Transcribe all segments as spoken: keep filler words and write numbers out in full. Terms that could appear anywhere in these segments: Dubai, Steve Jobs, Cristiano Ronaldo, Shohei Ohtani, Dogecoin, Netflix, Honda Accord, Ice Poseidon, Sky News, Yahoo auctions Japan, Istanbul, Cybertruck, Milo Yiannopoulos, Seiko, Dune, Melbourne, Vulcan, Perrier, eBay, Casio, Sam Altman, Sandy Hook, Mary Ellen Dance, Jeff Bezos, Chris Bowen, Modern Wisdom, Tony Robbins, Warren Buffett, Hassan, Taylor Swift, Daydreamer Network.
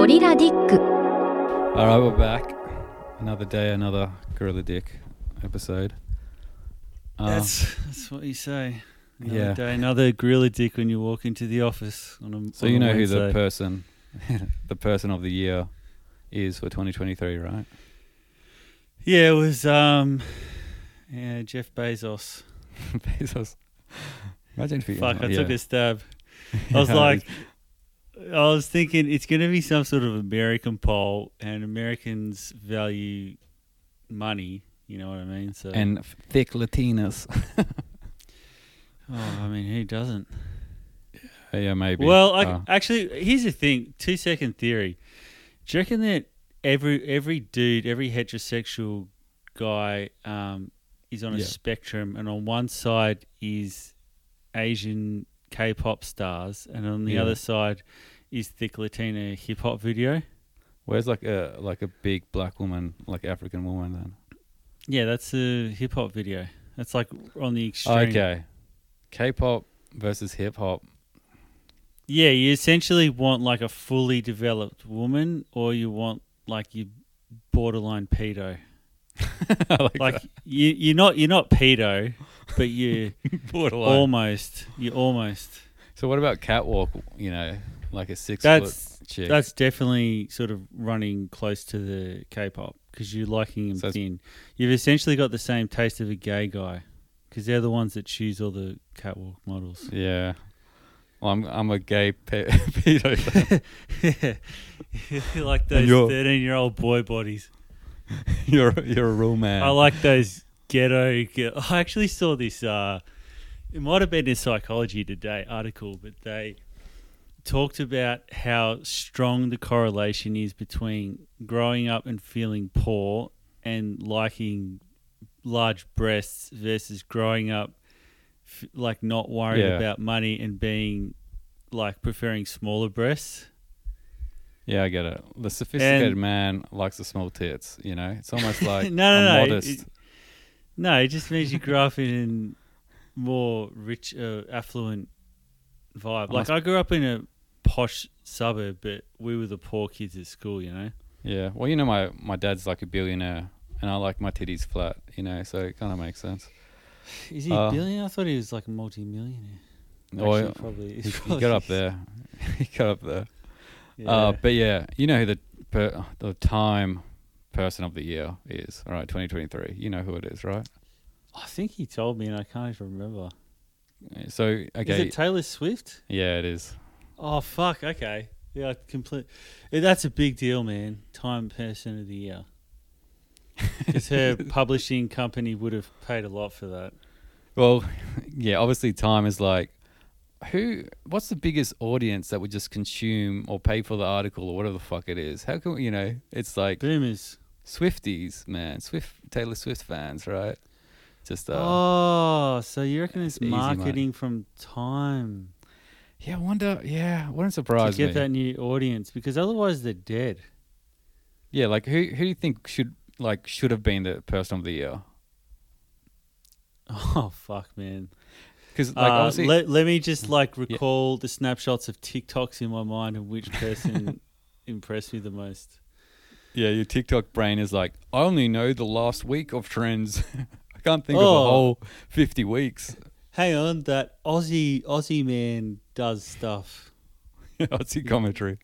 Gorilla Dick. All right, we're back. Another day, another Gorilla Dick episode. Uh, that's that's what you say. Another yeah. day, another Gorilla Dick when you walk into the office on a So on you know Wednesday. Who the person, the person of the year is for twenty twenty-three, right? Yeah, it was um, yeah, Jeff Bezos. Bezos. Imagine if you Fuck, I yeah. took a stab. I was like, I was thinking it's going to be some sort of American poll, and Americans value money, you know what I mean? So And f- thick Latinas. Oh, I mean, who doesn't? Yeah, maybe. Well, I, oh. actually, here's the thing, two-second theory. Do you reckon that every, every dude, every heterosexual guy um, is on yeah. a spectrum, and on one side is Asian K-pop stars, and on the yeah. other side is thick Latina hip-hop video? Where's like a like a big black woman, like African woman then? Yeah, that's a hip-hop video. That's like on the extreme. Okay. K-pop versus hip-hop. Yeah, you essentially want like a fully developed woman, or you want like your borderline pedo. I like like that. you, you're not you're not pedo, but you borderline almost. You almost. So what about catwalk? You know, like a six that's, foot chick. That's definitely sort of running close to the K-pop because you're liking them so thin. You've essentially got the same taste of a gay guy because they're the ones that choose all the catwalk models. Yeah. Well, I'm I'm a gay pe- pedo. Yeah. You like those thirteen-year-old boy bodies. You're you're a real man. I like those ghetto. Ge- I actually saw this. Uh, it might have been a Psychology Today article, but they talked about how strong the correlation is between growing up and feeling poor and liking large breasts versus growing up f- like not worrying yeah. about money and being like preferring smaller breasts. Yeah, I get it. The sophisticated and man likes the small tits, you know? It's almost like no, no, I'm no, modest. It, no, it just means you grow up in a more rich, uh, affluent vibe. Like, I, I grew up in a posh suburb, but we were the poor kids at school, you know? Yeah. Well, you know, my, my dad's like a billionaire, and I like my titties flat, you know? So it kind of makes sense. Is he uh, a billionaire? I thought he was like a multi-millionaire. Actually, well, probably, he, probably he got up there. He got up there. Yeah. Uh, but yeah, you know who the per, the time person of the year is, all right, twenty twenty-three. You know who it is, right? I think he told me and I can't even remember. So, okay. Is it Taylor Swift? Yeah, it is. Oh, fuck, okay. Yeah, complete. That's a big deal, man, time person of the year. Because her publishing company would have paid a lot for that. Well, yeah, obviously time is like, Who? What's the biggest audience that would just consume or pay for the article or whatever the fuck it is? How can we, you know? It's like boomers, Swifties, man, Swift, Taylor Swift fans, right? Just uh, oh, so you reckon it's, it's marketing from Time? Yeah, I wonder. Yeah, wouldn't surprise me to get me. that new audience because otherwise they're dead. Yeah, like who? Who do you think should like should have been the person of the year? Oh fuck, man. Like uh, let, let me just like recall yeah. the snapshots of TikToks in my mind and which person impressed me the most. Yeah, your TikTok brain is like, I only know the last week of trends. I can't think oh, of the whole fifty weeks. Hang on, that Aussie Aussie man does stuff. Aussie commentary.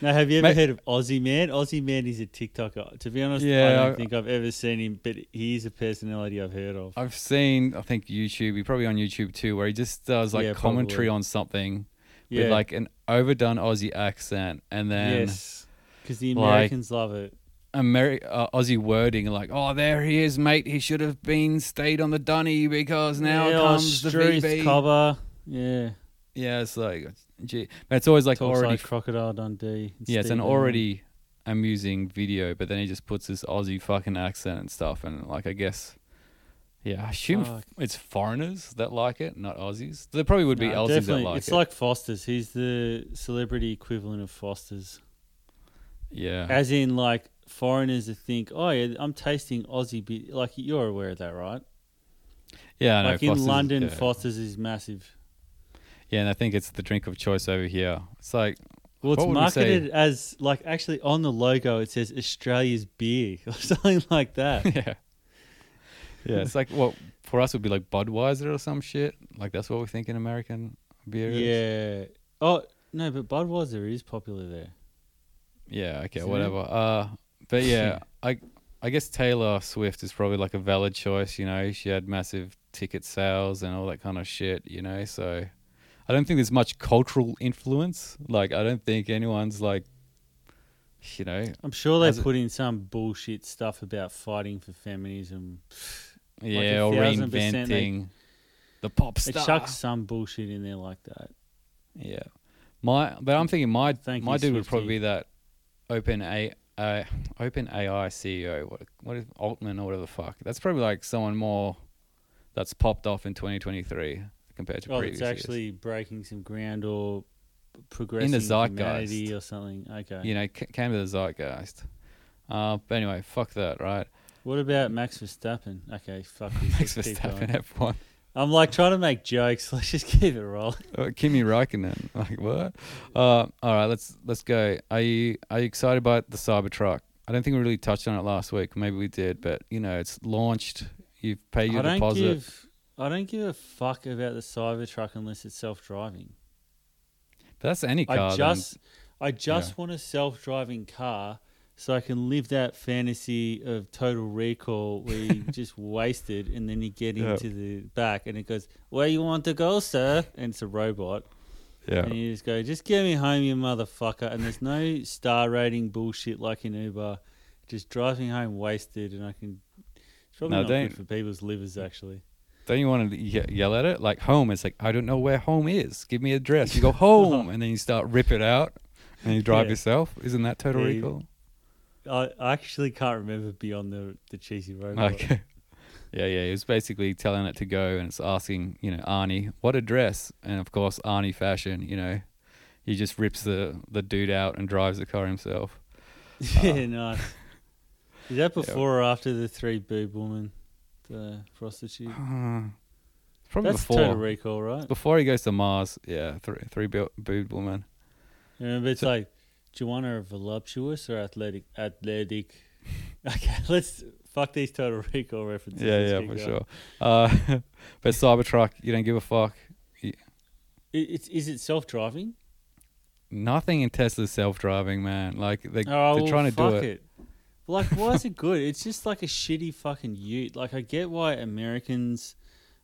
Now, have you ever Mate, heard of Aussie Man? Aussie Man is a TikToker. To be honest, yeah, I don't I, think I've ever seen him, but he is a personality I've heard of. I've seen, I think, YouTube. He's probably on YouTube too, where he just does like yeah, commentary probably. on something yeah. with like an overdone Aussie accent. And then... Yes, because the Americans like, love it. Ameri- uh, Aussie wording, like, oh, there he is, mate. He should have been stayed on the dunny because now yeah, comes the V B. Cover. Yeah. Yeah, it's like... Gee, but it's always like it's already like Crocodile Dundee. Yeah, Steve it's an already amusing video, but then he just puts this Aussie fucking accent and stuff, and like I guess, yeah, I assume oh, it's foreigners that like it, not Aussies. There probably would be no, Aussies that like it's it. It's like Foster's. He's the celebrity equivalent of Foster's. Yeah, as in like foreigners that think, oh yeah, I'm tasting Aussie beer. Like you're aware of that, right? Yeah, I know. Like Foster's, in London, yeah. Foster's is massive. Yeah, and I think it's the drink of choice over here. It's like Well, it's marketed as, like, actually on the logo it says Australia's beer or something like that. Yeah. Yeah, it's like, well, for us it would be like Budweiser or some shit. Like, that's what we think in American beer is. Yeah. Oh, no, but Budweiser is popular there. Yeah, okay, isn't whatever. It? Uh, But, yeah, I I guess Taylor Swift is probably like a valid choice, you know. She had massive ticket sales and all that kind of shit, you know, so... I don't think there's much cultural influence. Like, I don't think anyone's like, you know. I'm sure they put it, in some bullshit stuff about fighting for feminism. Yeah, like or reinventing they, the pop star. It chucks some bullshit in there like that. Yeah, my but I'm thinking my Thank my you, dude Swiftie. Would probably be that open a uh, open A I C E O. What what is Altman or whatever the fuck? That's probably like someone more that's popped off in twenty twenty-three. Compared to oh, previous it's actually years. Breaking some ground or progressing in the zeitgeist or something. Okay, you know, c- came to the zeitgeist. Uh, but anyway, fuck that, right? What about Max Verstappen? Okay, fuck Max Verstappen F one. I'm like trying to make jokes. Let's just keep it rolling. Uh, Kimi Raikkonen, like what? Uh, all right, let's let's go. Are you are you excited about the Cybertruck? I don't think we really touched on it last week. Maybe we did, but you know, it's launched. You've paid your I deposit. Don't give I don't give a fuck about the Cybertruck unless it's self-driving. But that's any car. I just, then. I just yeah. want a self-driving car so I can live that fantasy of Total Recall where you just waste it and then you get yep. into the back and it goes, where you want to go, sir? And it's a robot. Yeah. And you just go, just get me home, you motherfucker. And there's no star rating bullshit like in Uber. Just drive me home wasted and I can... It's probably no, not good for people's livers, actually. Don't you want to yell at it? Like home, it's like, I don't know where home is. Give me an address. You go home and then you start rip it out and you drive yeah. yourself. Isn't that Total yeah. Recall? I, I actually can't remember beyond the, the cheesy robot. Okay. Yeah, yeah. He was basically telling it to go and it's asking, you know, Arnie, what address? And of course, Arnie fashion, you know, he just rips the, the dude out and drives the car himself. Yeah, uh, nice. Is that before yeah. or after the three boob woman? The prostitute. Uh, probably That's before. Total Recall, right? Before he goes to Mars, yeah, three three bo- booed woman. You remember, it's so, like, do you want her voluptuous or athletic? Athletic. Okay, let's fuck these Total Recall references. Yeah, yeah, for sure. Uh, but Cybertruck, you don't give a fuck. Yeah. It, it's is it self driving? Nothing in Tesla's self driving, man. Like they, oh, they're well, trying to fuck do it. it. Like, why is it good? It's just like a shitty fucking ute. Like, I get why Americans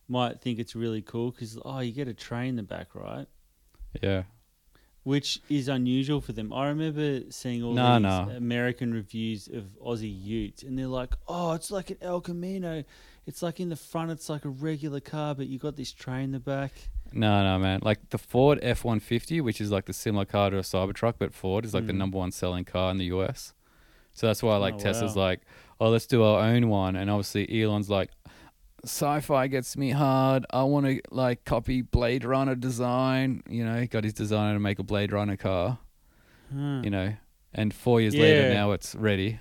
might think it's really cool because, oh, you get a tray in the back, right? Yeah. Which is unusual for them. I remember seeing all no, these no. American reviews of Aussie utes and they're like, oh, it's like an El Camino. It's like in the front, it's like a regular car, but you got this tray in the back. No, no, man. Like, the Ford F one fifty, which is like the similar car to a Cybertruck, but Ford is like mm. the number one selling car in the U S. So that's why, like, oh, Tesla's wow. like, oh, let's do our own one. And obviously Elon's like, sci-fi gets me hard. I want to, like, copy Blade Runner design. You know, he got his designer to make a Blade Runner car, hmm. you know. And four years yeah. later, now it's ready.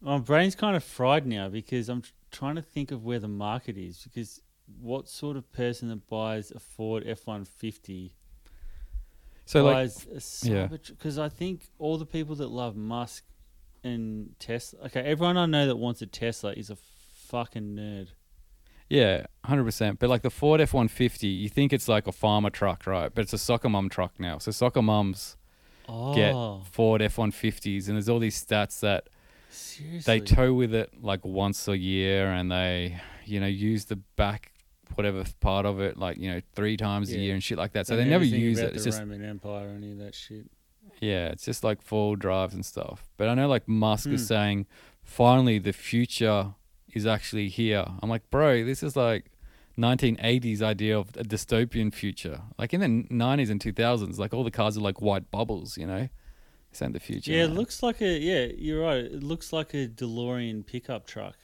My brain's kind of fried now because I'm tr- trying to think of where the market is, because what sort of person that buys a Ford F one fifty... So buys like, a cyber- yeah. Because I think all the people that love Musk and Tesla, okay, everyone I know that wants a Tesla is a fucking nerd. Yeah, one hundred percent. But like the Ford F one fifty, you think it's like a farmer truck, right? But it's a soccer mum truck now. So soccer mums oh. get Ford F one fifties, and there's all these stats that Seriously? They tow with it like once a year, and they, you know, use the back whatever part of it like, you know, three times yeah. a year and shit like that. So and they never use it. The it's just Roman Empire or any of that shit. Yeah, it's just like four-wheel drives and stuff. But I know like Musk mm. is saying, finally, the future is actually here. I'm like, bro, this is like nineteen eighties idea of a dystopian future. Like in the nineties and two thousands, like all the cars are like white bubbles, you know? It's in the future. Yeah, man. It looks like a, yeah, you're right. It looks like a DeLorean pickup truck.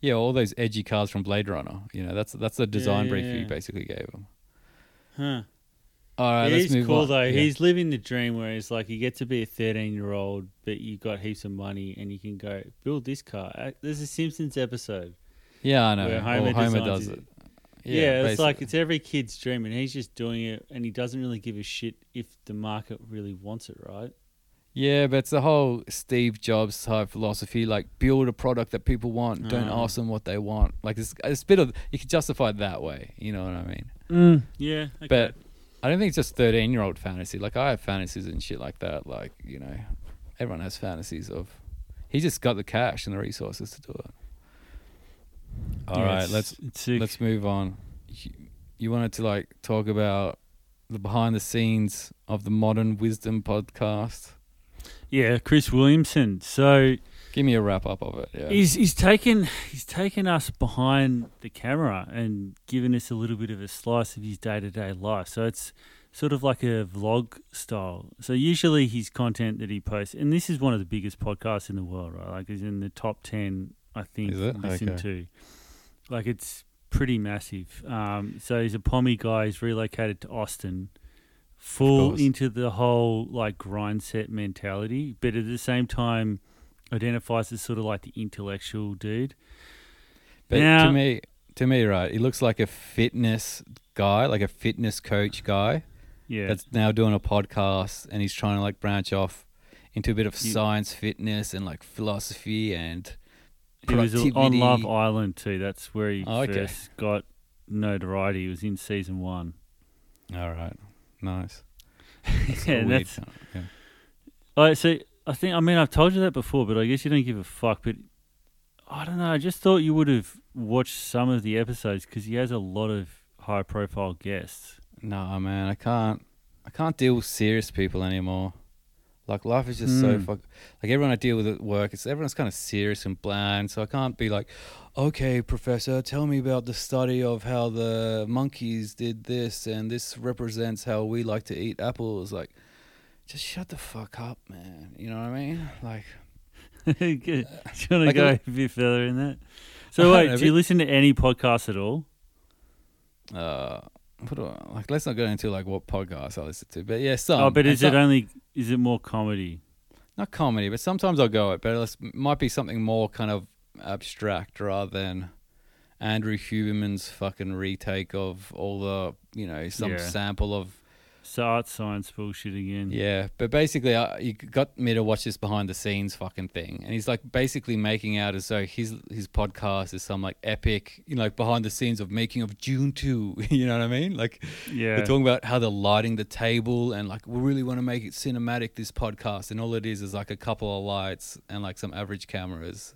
Yeah, all those edgy cars from Blade Runner. You know, that's that's the design yeah, brief yeah. you basically gave them. Huh. All right, let's move cool on. Though. Yeah. He's living the dream where it's like you get to be a thirteen-year-old, but you got heaps of money and you can go build this car. There's a Simpsons episode. Yeah, I know. Where Homer, Homer does it. Yeah, yeah it's basically. Like it's every kid's dream, and he's just doing it, and he doesn't really give a shit if the market really wants it, right? Yeah, but it's the whole Steve Jobs type philosophy, like build a product that people want, don't uh, ask them what they want. Like it's, it's a bit of, you can justify it that way, you know what I mean? Mm, yeah. Okay. But I don't think it's just thirteen-year-old fantasy. Like I have fantasies and shit like that. Like, you know, everyone has fantasies of, he just got the cash and the resources to do it. All yeah, right, it's, let's it's let's move on. You, you wanted to like talk about the behind the scenes of the Modern Wisdom podcast. Yeah, Chris Williamson. So, give me a wrap up of it. Yeah, he's he's taken he's taken us behind the camera and given us a little bit of a slice of his day to day life. So it's sort of like a vlog style. So usually his content that he posts, and this is one of the biggest podcasts in the world, right? Like he's in the top ten. I think listen okay. to, like it's pretty massive. Um, so he's a Pommy guy. He's relocated to Austin, full into the whole like grind set mentality, but at the same time, identifies as sort of like the intellectual dude. But now, to me, to me, right, he looks like a fitness guy, like a fitness coach guy. Yeah, that's now doing a podcast, and he's trying to like branch off into a bit of yeah. science, fitness, and like philosophy and. He was on Love Island too. That's where he oh, okay. first got notoriety. He was in season one. All right, nice. That's yeah, that's. Yeah. All right, so I think I mean I've told you that before, but I guess you don't give a fuck. But I don't know. I just thought you would have watched some of the episodes because he has a lot of high-profile guests. No, man, I can't. I can't deal with serious people anymore. Like life is just mm. so fuck. Like everyone I deal with at work, it's everyone's kind of serious and bland. So I can't be like, okay, professor, tell me about the study of how the monkeys did this, and this represents how we like to eat apples. Like, just shut the fuck up, man. You know what I mean? Like, Good. Do you want like to go a bit further in that? So wait, know, do you listen to any podcast at all? Uh. What do I, like let's not go into like what podcasts I listen to, but yeah, some. Oh, but is some, it only? Is it more comedy? Not comedy, but sometimes I'll go it. But it might be something more kind of abstract rather than Andrew Huberman's fucking retake of all the you know some yeah. sample of art science bullshit again. Yeah, but basically, I, you got me to watch this behind the scenes fucking thing, and he's like basically making out as though his his podcast is some like epic, you know, like behind the scenes of making of Dune two. You know what I mean? Like, yeah, they're talking about how they're lighting the table and like we really want to make it cinematic. This podcast, and all it is is like a couple of lights and like some average cameras.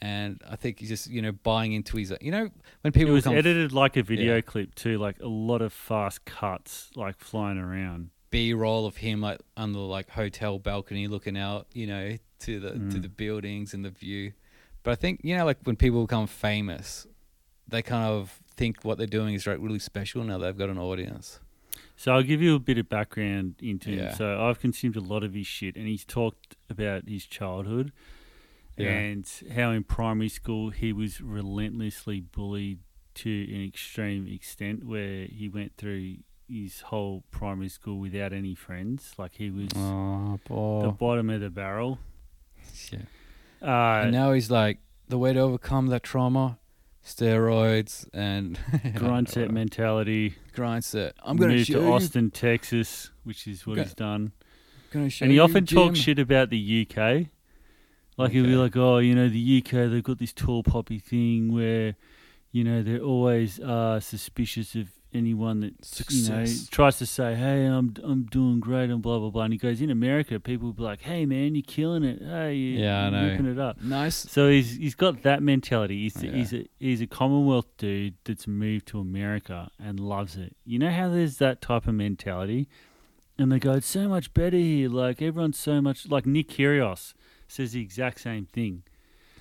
And I think he's just, you know, buying into his, you know, when people... It was edited like a video yeah. clip too, like a lot of fast cuts, like flying around. B-roll of him like on the like hotel balcony looking out, you know, to the mm. to the buildings and the view. But I think, you know, like when people become famous, they kind of think what they're doing is like really special now they've got an audience. So I'll give you a bit of background into yeah. him. So I've consumed a lot of his shit, and he's talked about his childhood. Yeah. And how in primary school he was relentlessly bullied to an extreme extent where he went through his whole primary school without any friends. Like he was oh, the bottom of the barrel. Yeah. Uh, and now he's like, the way to overcome that trauma, steroids and... grind set mentality. Grind set. I'm going to show you. Moved to Austin, Texas, which is what gonna, he's done. Gonna show and he you, often Jim. talks shit about the U K. Like, okay. He'll be like, oh, you know, the U K, they've got this tall poppy thing where, you know, they're always uh, suspicious of anyone that, Success. you know, tries to say, hey, I'm I'm doing great and blah, blah, blah. And he goes, in America, people will be like, hey, man, you're killing it. Hey, you're yeah, ripping it up. Nice. So he's he's got that mentality. He's, yeah. he's, a, he's a Commonwealth dude that's moved to America and loves it. You know how there's that type of mentality? And they go, it's so much better here. Like, everyone's so much... Like, Nick Kyrgios says the exact same thing.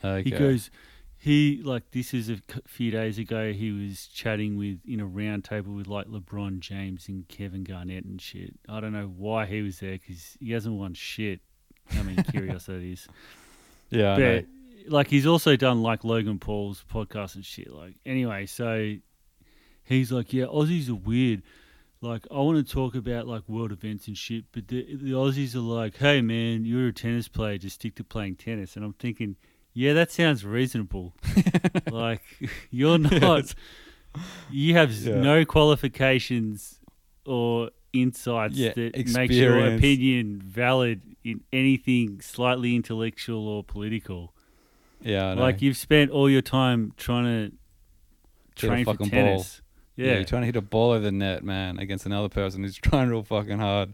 Okay. He goes, he, like, this is a few days ago, he was chatting with, in a round table with, like, LeBron James and Kevin Garnett and shit. I don't know why he was there because he hasn't won shit. I mean, Kyrgios, that is. Yeah, but, I know. Like, he's also done, like, Logan Paul's podcast and shit. Like, anyway, so he's like, yeah, Aussies are weird. Like, I want to talk about, like, world events and shit, but the, the Aussies are like, hey, man, you're a tennis player, just stick to playing tennis. And I'm thinking, yeah, that sounds reasonable. Like, you're not, yes. You have yeah. no qualifications or insights yeah, that experience. Makes your opinion valid in anything slightly intellectual or political. Yeah, I know. Like you've spent all your time trying to train for tennis. Ball. Yeah. yeah, you're trying to hit a ball over the net, man, against another person who's trying real fucking hard.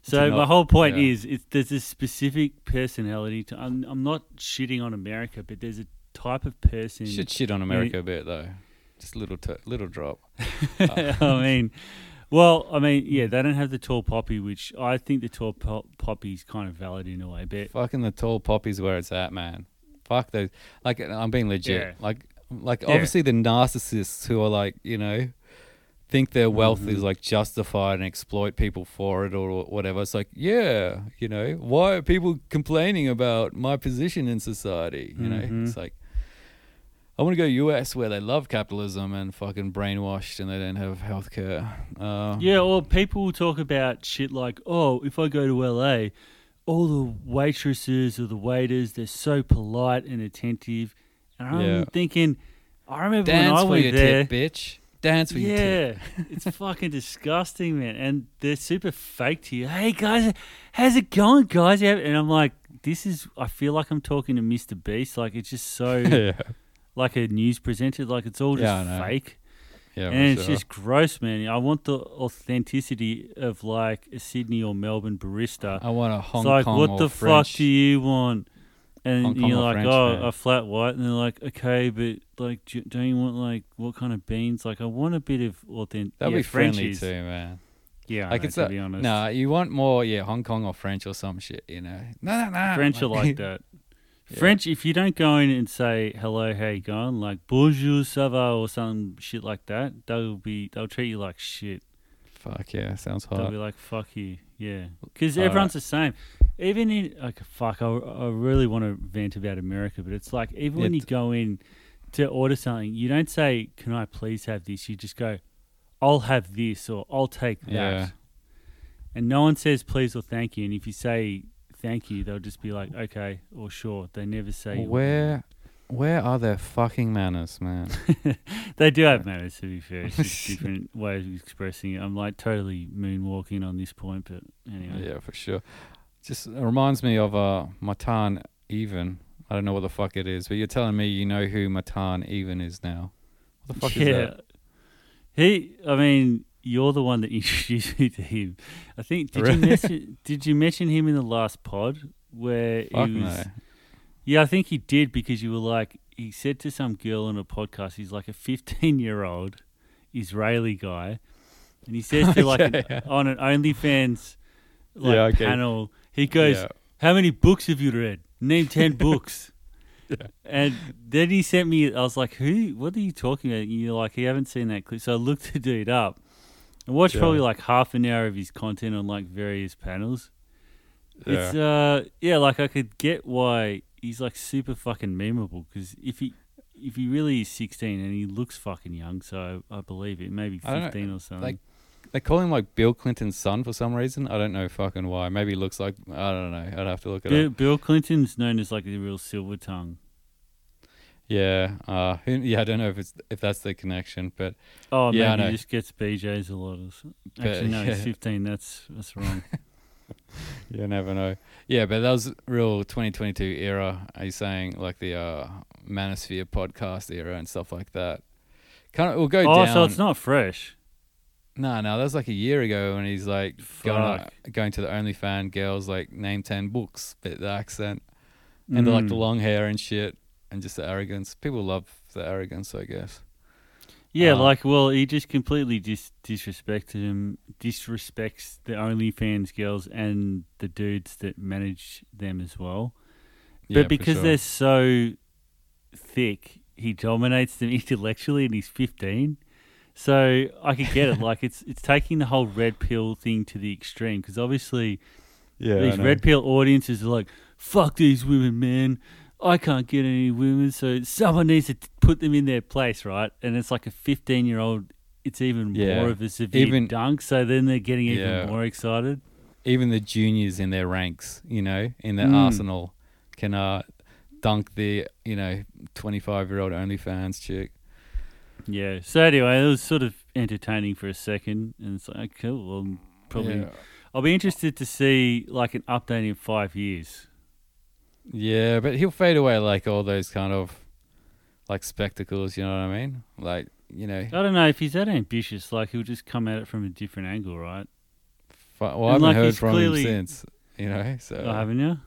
So my whole point yeah. is, it's, there's a specific personality. To, I'm, I'm not shitting on America, but there's a type of person. You should shit on America a bit though, just a little t- little drop. uh. I mean, well, I mean, yeah, they don't have the tall poppy, which I think the tall po- poppy is kind of valid in a way. But fucking the tall poppy's where it's at, man. Fuck those. Like I'm being legit. Yeah. Like, like yeah. obviously the narcissists who are like, you know, think their wealth mm-hmm. is like justified and exploit people for it or whatever. It's like, yeah, you know, why are people complaining about my position in society? You mm-hmm. know, it's like, I want to go U S where they love capitalism and fucking brainwashed and they don't have healthcare. Uh, yeah, or people will talk about shit like, oh, if I go to L A, all the waitresses or the waiters, they're so polite and attentive. And I'm yeah. thinking, I remember Dance when I went there. Tit, bitch. Dance for yeah, you it's fucking disgusting, man. And they're super fake to you. Hey guys, how's it going, guys? And I'm like, this is. I feel like I'm talking to Mister Beast. Like it's just so, yeah. like a news presenter. Like it's all just yeah, fake. Yeah, and it's sure. just gross, man. I want the authenticity of like a Sydney or Melbourne barista. I want a Hong Kong or French. It's like, Kong what the French. Fuck do you want? And you're like, French, oh, man. A flat white. And they're like, okay, but like, do, don't you want like, what kind of beans? Like, I want a bit of authentic. That'd yeah, be Frenchies. Friendly too, man. Yeah, like I know, it's to a, be honest. No, nah, you want more, yeah, Hong Kong or French or some shit, you know. No, no, no. French like, are like that. Yeah. French, if you don't go in and say, hello, how you going? Like, bonjour, ça va, or some shit like that, they'll be, they'll treat you like shit. Fuck yeah, sounds hot. They'll be like, fuck you. Yeah, because everyone's right. the same. Even in, like, fuck, I, I really want to vent about America, but it's like, even it, when you go in to order something, you don't say, can I please have this? You just go, I'll have this or I'll take that. Yeah. And no one says please or thank you. And if you say thank you, they'll just be like, okay, or sure. They never say. Where where are their fucking manners, man? They do have manners, to be fair. It's just different ways of expressing it. I'm like totally moonwalking on this point, but anyway. Yeah, for sure. Just reminds me of uh, Matan Even. I don't know what the fuck it is, but you're telling me you know who Matan Even is now. What the fuck yeah. is that? He, I mean, you're the one that introduced me to him. I think, did, really? you, mention, did you mention him in the last pod? Where fuck he was, no. Yeah, I think he did because you were like, he said to some girl on a podcast, he's like a fifteen-year-old Israeli guy, and he says to like, yeah, an, yeah. on an OnlyFans like yeah, okay. panel, he goes, yeah. how many books have you read? Name ten books. Yeah. And then he sent me, I was like, who? What are you talking about? And you're like, you haven't seen that clip. So I looked the dude up and watched yeah. probably like half an hour of his content on like various panels. Yeah. It's, uh, yeah, like I could get why he's like super fucking memeable because if he, if he really is sixteen and he looks fucking young, so I, I believe it, maybe fifteen or something. Like, they call him like Bill Clinton's son for some reason. I don't know fucking why. Maybe he looks like, I don't know. I'd have to look it Bill, up. Bill Clinton's known as like the real silver tongue. Yeah. Uh, yeah, I don't know if it's if that's the connection, but oh, yeah, maybe he just gets B Js a lot. But, Actually, no, yeah. he's fifteen. That's that's wrong. You never know. Yeah, but that was real twenty twenty-two era. Are you saying like the uh, Manosphere podcast era and stuff like that? Kind of, we'll go oh, down. So it's not fresh. No, no, that was like a year ago when he's like going, going to the OnlyFans girls, like name ten books, but the accent and mm. the, like the long hair and shit and just the arrogance. People love the arrogance, I guess. Yeah, um, like, well, he just completely dis- disrespected him, disrespects the OnlyFans girls and the dudes that manage them as well. But yeah, because sure. they're so thick, he dominates them intellectually and he's fifteen. So I could get it. Like it's it's taking the whole red pill thing to the extreme because obviously yeah, these red pill audiences are like, fuck these women, man. I can't get any women. So someone needs to put them in their place, right? And it's like a fifteen-year-old, it's even yeah. more of a severe even, dunk. So then they're getting even yeah. more excited. Even the juniors in their ranks, you know, in their mm. arsenal can uh, dunk the, you know, twenty-five-year-old OnlyFans chick. Yeah. So anyway, it was sort of entertaining for a second, and it's like, oh, cool. Well, probably, yeah. I'll be interested to see like an update in five years. Yeah, but he'll fade away like all those kind of like spectacles. You know what I mean? Like, you know. I don't know if he's that ambitious. Like, he'll just come at it from a different angle, right? Well, I haven't like heard from him since. You know, so. Oh, haven't you?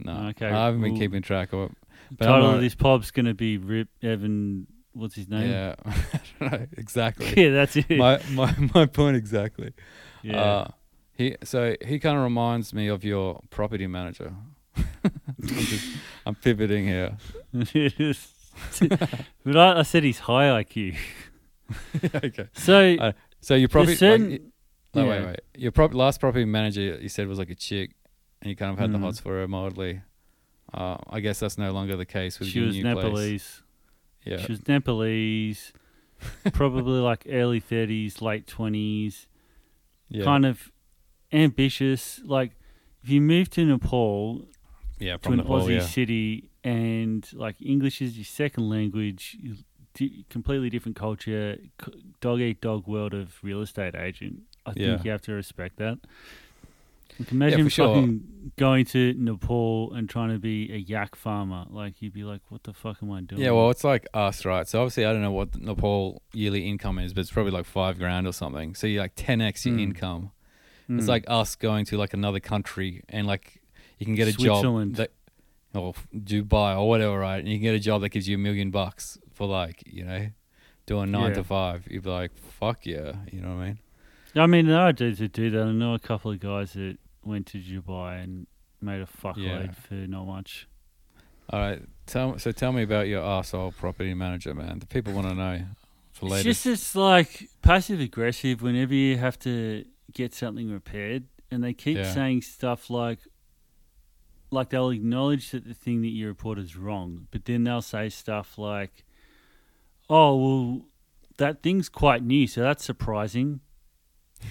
No, okay. I haven't been well, keeping track of it. The title of this pop's going to be Rip Evan, what's his name? Yeah, I don't know. Exactly. Yeah, that's it. My my, my point exactly. Yeah. Uh, he So he kind of reminds me of your property manager. I'm, just, I'm pivoting here. But I, I said he's high I Q. Yeah, okay. So, uh, so your property... Certain, like, no, yeah. wait, wait. Your prop, last property manager you said was like a chick. And you kind of had mm. the hots for her mildly. Uh, I guess that's no longer the case with she your new Nepalese. place. Yeah. She was Nepalese. Probably like early thirties, late twenties. Yeah. Kind of ambitious. Like if you move to Nepal, yeah, from to an Nepal, Aussie yeah. city, and like English is your second language, completely different culture, dog eat dog world of real estate agent. I think yeah. you have to respect that. Like imagine yeah, fucking sure. going to Nepal and trying to be a yak farmer. Like, you'd be like, what the fuck am I doing? Yeah, well, it's like us, right? So, obviously, I don't know what the Nepal yearly income is, but it's probably like five grand or something. So, you like ten x your mm. income. Mm. It's like us going to like another country and like you can get a job that, or Dubai or whatever, right? And you can get a job that gives you a million bucks for like, you know, doing nine yeah. to five. You'd be like, fuck yeah. You know what I mean? I mean, there are dudes that do that. I know a couple of guys that went to Dubai and made a fuckload yeah. for not much. All right. Tell, so tell me about your arsehole property manager, man. The people want to know. For later. It's just it's like passive-aggressive whenever you have to get something repaired. And they keep yeah. saying stuff like, like they'll acknowledge that the thing that you report is wrong. But then they'll say stuff like, oh, well, that thing's quite new, so that's surprising.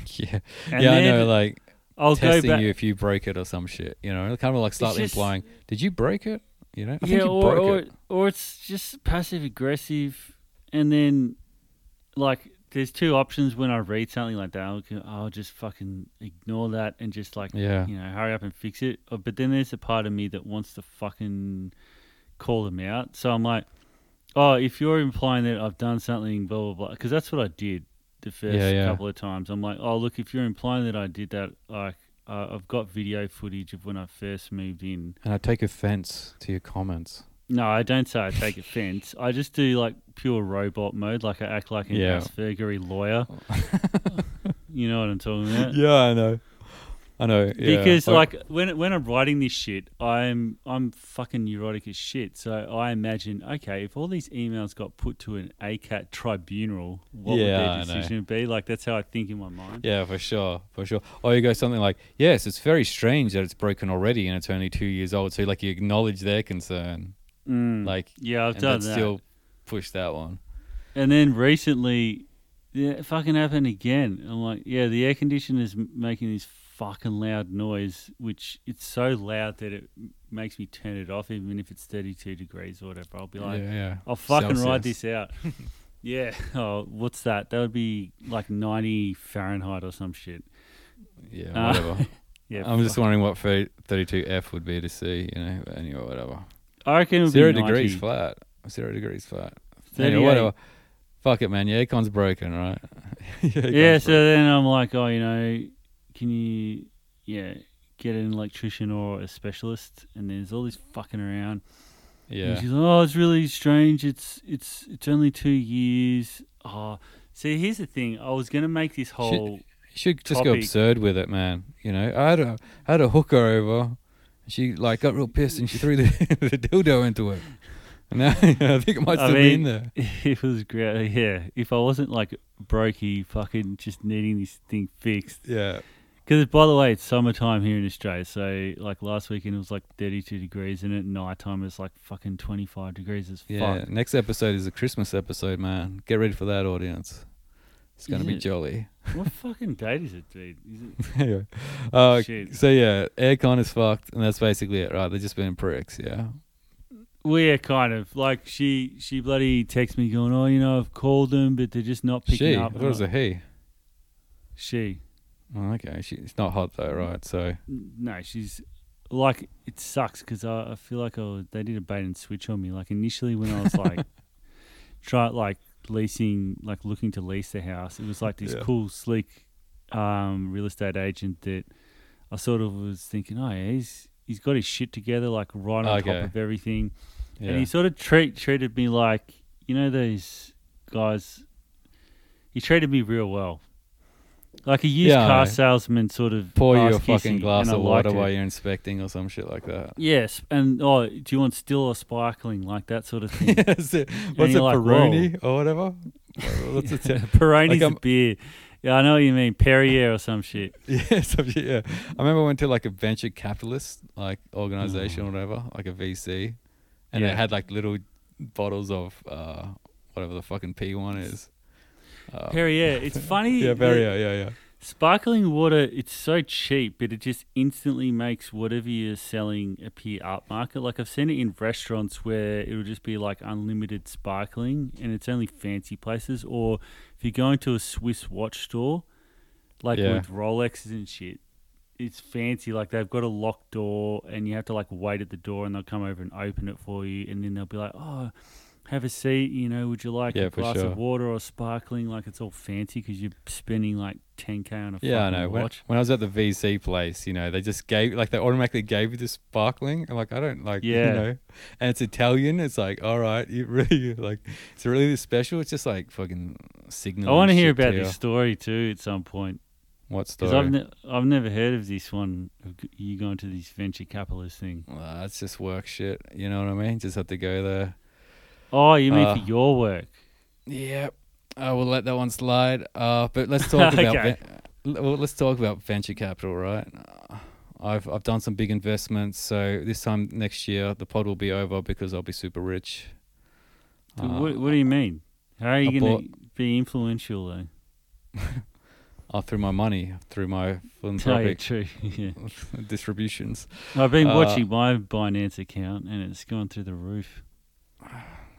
Yeah, and yeah, I know. Like, I'll testing go back. You if you break it or some shit. You know, kind of like slightly just, implying, "Did you break it?" You know, I yeah, think you or, broke or, it. Or it's just passive aggressive. And then, like, there's two options when I read something like that. I'll just fucking ignore that and just like, yeah. you know, hurry up and fix it. But then there's a part of me that wants to fucking call them out. So I'm like, oh, if you're implying that I've done something, blah blah blah, because that's what I did. The first yeah, yeah. couple of times I'm like, oh look, if you're implying that I did that, like uh, I've got video footage of when I first moved in, and I take offense to your comments. No, I don't say I take offense. I just do like pure robot mode, like I act like an yeah. Aspergery lawyer. You know what I'm talking about? Yeah, I know. I know. Yeah. Because oh. like when when I'm writing this shit, I'm I'm fucking neurotic as shit. So I imagine, okay, if all these emails got put to an A C A T tribunal, what yeah, would their decision be? Like that's how I think in my mind. Yeah, for sure, for sure. Or you go something like, yes, it's very strange that it's broken already and it's only two years old. So like you acknowledge their concern. Mm. Like yeah, I've and done that. Still push that one. And then recently, yeah, it fucking happened again. I'm like, yeah, the air conditioner's making these. Fucking loud noise, which it's so loud that it makes me turn it off, even if it's thirty-two degrees or whatever. I'll be like, yeah, yeah. I'll fucking Celsius. Ride this out. Yeah. Oh, what's that? That would be like ninety Fahrenheit or some shit. Yeah, whatever. Uh, yeah. I'm just wondering what thirty-two F would be to see, you know. But anyway, whatever. I reckon it would zero be degrees ninety. Flat. Zero degrees flat. Anyway, whatever. Fuck it, man. Your aircon's broken, right? Your aircon's yeah. So broken. Then I'm like, oh, you know. Can you, yeah, get an electrician or a specialist? And there's all this fucking around. Yeah. And she's like, oh, it's really strange. It's it's it's only two years. Oh, see, here's the thing. I was gonna make this whole. You should, should just go absurd with it, man. You know, I had a I had a hooker over. She like got real pissed and she threw the, the dildo into it. And now you know, I think it might still I mean, be in there. It was great. Yeah. If I wasn't like brokey, fucking just needing this thing fixed. Yeah. Because, by the way, it's summertime here in Australia. So, like, last weekend it was, like, thirty-two degrees. And at night time it's, like, fucking twenty-five degrees as fuck. Yeah, next episode is a Christmas episode, man. Get ready for that, audience. It's going to be it, jolly. What fucking date is it, dude? Is it? Anyway. Uh, Shit. So, yeah, aircon is fucked. And that's basically it, right? They've just been pricks, yeah? Well, yeah, kind of. Like, she she bloody texts me going, oh, you know, I've called them, but they're just not picking she, up. She? What is a he? She. Oh, okay. She, it's not hot though, right? So no, she's... Like, it sucks because I, I feel like I was, they did a bait and switch on me. Like, initially when I was, like, try like, leasing, like, looking to lease the house, it was, like, this yeah. cool, sleek um, real estate agent that I sort of was thinking, oh, yeah, he's... He's got his shit together, like right on okay. top of everything. Yeah. And he sort of treat, treated me like, you know, those guys, he treated me real well. Like a used yeah, car salesman sort of. Pour you a fucking glass of water while you're inspecting or some shit like that. Yes. And, oh, do you want still or sparkling? Like that sort of thing. What's it, Peroni like, or whatever? What's it? Peroni's like a beer. Yeah, I know what you mean, Perrier or some shit. Yeah, some shit, yeah. I remember I went to like a venture capitalist like organisation oh. or whatever, like a V C, and yeah. they had like little bottles of uh, whatever the fucking P one is. Um, Perrier, it's funny. Yeah, Perrier, yeah, yeah. Sparkling water, it's so cheap, but it just instantly makes whatever you're selling appear upmarket. Like I've seen it in restaurants where it'll just be like unlimited sparkling and it's only fancy places. Or if you're going to a Swiss watch store, like yeah. with Rolexes and shit, it's fancy. Like they've got a locked door and you have to like wait at the door and they'll come over and open it for you. And then they'll be like, oh, have a seat, you know, would you like yeah, a glass sure. of water or sparkling? Like it's all fancy because you're spending like ten K on a yeah, fucking I know. watch. When, when I was at the V C place, you know, they just gave, like they automatically gave you the sparkling. I'm like, I don't like, yeah. you know. And it's Italian. It's like, all right, you really, like, it's really this special. It's just like fucking signal. I want to hear about here. this story too at some point. What story? I've, ne- I've never heard of this one, you going to this venture capitalist thing. Well, that's just work shit. You know what I mean? Just have to go there. Oh, you mean uh, for your work? Yeah, I will let that one slide. Uh, but let's talk okay. about ven- well, let's talk about venture capital, right? Uh, I've I've done some big investments, so this time next year the pod will be over because I'll be super rich. Uh, what, what do you mean? How are you going to be influential though? uh, through my money, through my philanthropic oh, yeah, yeah. distributions. I've been uh, watching my Binance account, and it's gone through the roof.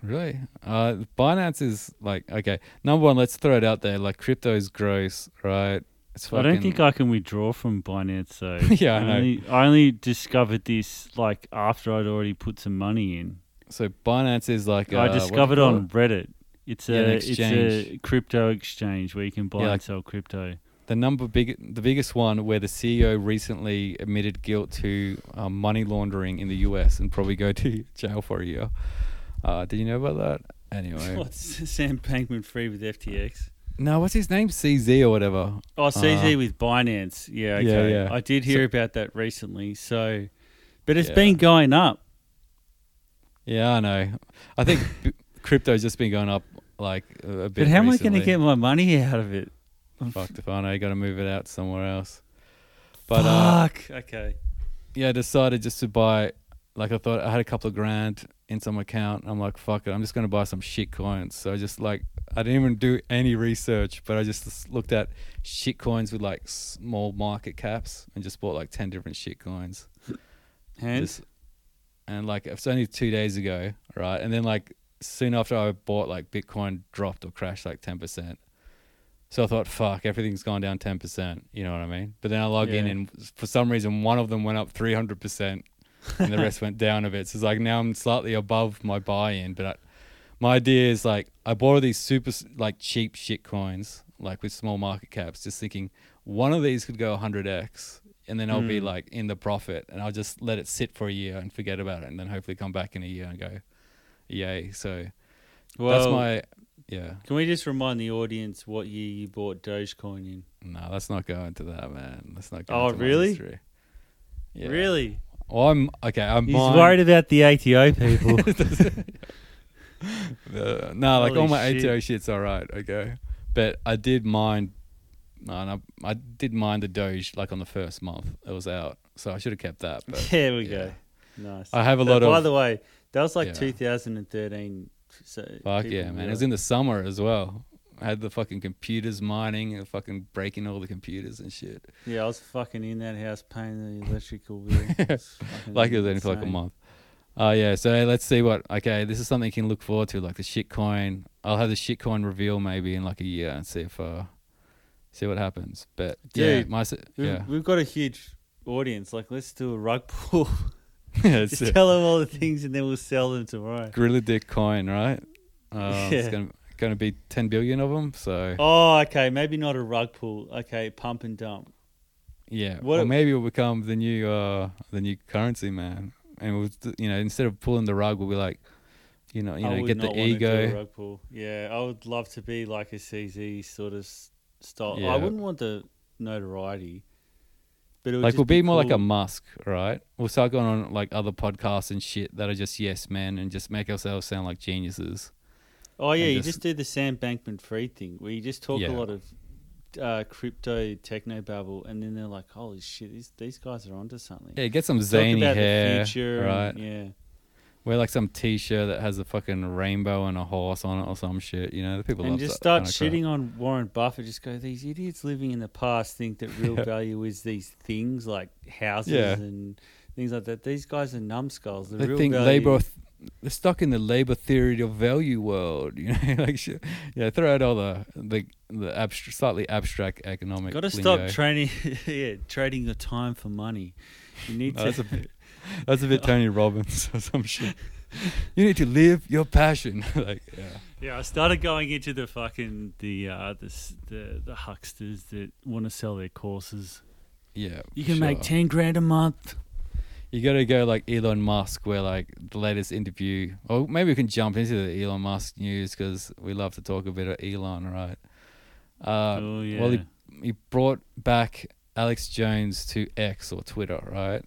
Really? Uh, Binance is like, okay, number one, let's throw it out there. Like, crypto is gross, right? It's fucking... I don't think I can withdraw from Binance, though. yeah, I, I know. Only, I only discovered this, like, after I'd already put some money in. So, Binance is like... Uh, I discovered on Reddit. It's a, yeah, it's a crypto exchange where you can buy yeah, and like sell crypto. The number big, the biggest one where the C E O recently admitted guilt to uh, money laundering in the U S and probably go to jail for a year. Uh, did you know about that? Anyway. What's Sam Bankman-Fried with F T X? No, what's his name? C Z or whatever. Oh, C Z uh, with Binance. Yeah, okay. Yeah, yeah. I did hear so, about that recently. So, but it's yeah. been going up. Yeah, I know. I think b- crypto's just been going up like a bit But how recently. am I going to get my money out of it? Fuck if I know. You got to move it out somewhere else. But, Fuck. Uh, okay. Yeah, I decided just to buy... Like I thought I had a couple of grand in some account. I'm like, fuck it. I'm just going to buy some shit coins. So I just like, I didn't even do any research, but I just looked at shit coins with like small market caps and just bought like ten different shit coins. And? Just, and like, it's only two days ago, right? And then like soon after I bought, like Bitcoin dropped or crashed like ten percent. So I thought, fuck, everything's gone down ten percent. You know what I mean? But then I log yeah. in and for some reason, one of them went up three hundred percent. And the rest went down a bit. So it's like now I'm slightly above my buy-in. But I, my idea is like I bought all these super like cheap shit coins, like with small market caps, just thinking one of these could go one hundred x and then I'll mm. be like in the profit and I'll just let it sit for a year and forget about it and then hopefully come back in a year and go, yay. So well, that's my, yeah. Can we just remind the audience what year you bought Dogecoin in? No, let's not go into that, man. Let's not go oh, into really? that. Yeah. Really? Well, I'm okay. I'm He's mine. worried about the A T O people. uh, no, like Holy all my shit. A T O shit's all right. Okay, but I did mind. Uh, I, I did mind the Doge like on the first month it was out, so I should have kept that. But, there we yeah. go. Nice. I have a but lot by of. By the way, that was like yeah. two thousand thirteen. So Fuck yeah, man! It was in the summer as well. I had the fucking computers mining and fucking breaking all the computers and shit. Yeah, I was fucking in that house paying the electrical bill. Like it was only for like a month. Oh, uh, yeah. So let's see what, okay, this is something you can look forward to, like the shitcoin. I'll have the shitcoin reveal maybe in like a year and see if, uh, see what happens. But Dude, yeah, my, we've, yeah, we've got a huge audience. Like, let's do a rug pull. Yeah, just it. Tell them all the things and then we'll sell them tomorrow. Gorilla Dick coin, right? Um, yeah. It's going to going to be ten billion of them, so... Oh, okay, maybe not a rug pull. Okay, pump and dump. Yeah, what or a- maybe it'll become the new uh, the new currency, man. And, we'll, you know, instead of pulling the rug, we'll be like, you know, you I know, get the ego. Rug pull. Yeah, I would love to be like a C Z sort of style. Yeah. I wouldn't want the notoriety. But it would like, we'll be, be more cool. Like a Musk, right? We'll start going on, like, other podcasts and shit that are just yes men and just make ourselves sound like geniuses. Oh, yeah, you just, just do the Sam Bankman-Fried thing where you just talk yeah. a lot of uh, crypto techno babble and then they're like, holy shit, these, these guys are onto something. Yeah, get some zany hair, right? And, yeah. Wear like some T-shirt that has a fucking rainbow and a horse on it or some shit, you know? The people and love just start shitting on Warren Buffett. Just go, these idiots living in the past think that real yeah. value is these things like houses yeah. and things like that. These guys are numbskulls. The they real think value- they both... They're stuck in the labor theory of value world, you know. Like, shit. Yeah, throw out all the the, the abstract, slightly abstract economic. Got to stop trading, yeah, trading your time for money. You need no, to. That's a bit, that's a bit Tony Robbins or some shit. You need to live your passion. Like, yeah. Yeah, I started going into the fucking the uh the the, the hucksters that want to sell their courses. Yeah, you can sure. make ten grand a month. You got to go like Elon Musk where like the latest interview, or maybe we can jump into the Elon Musk news because we love to talk a bit of Elon, right? Uh, oh, yeah. Well, he, he brought back Alex Jones to X or Twitter, right?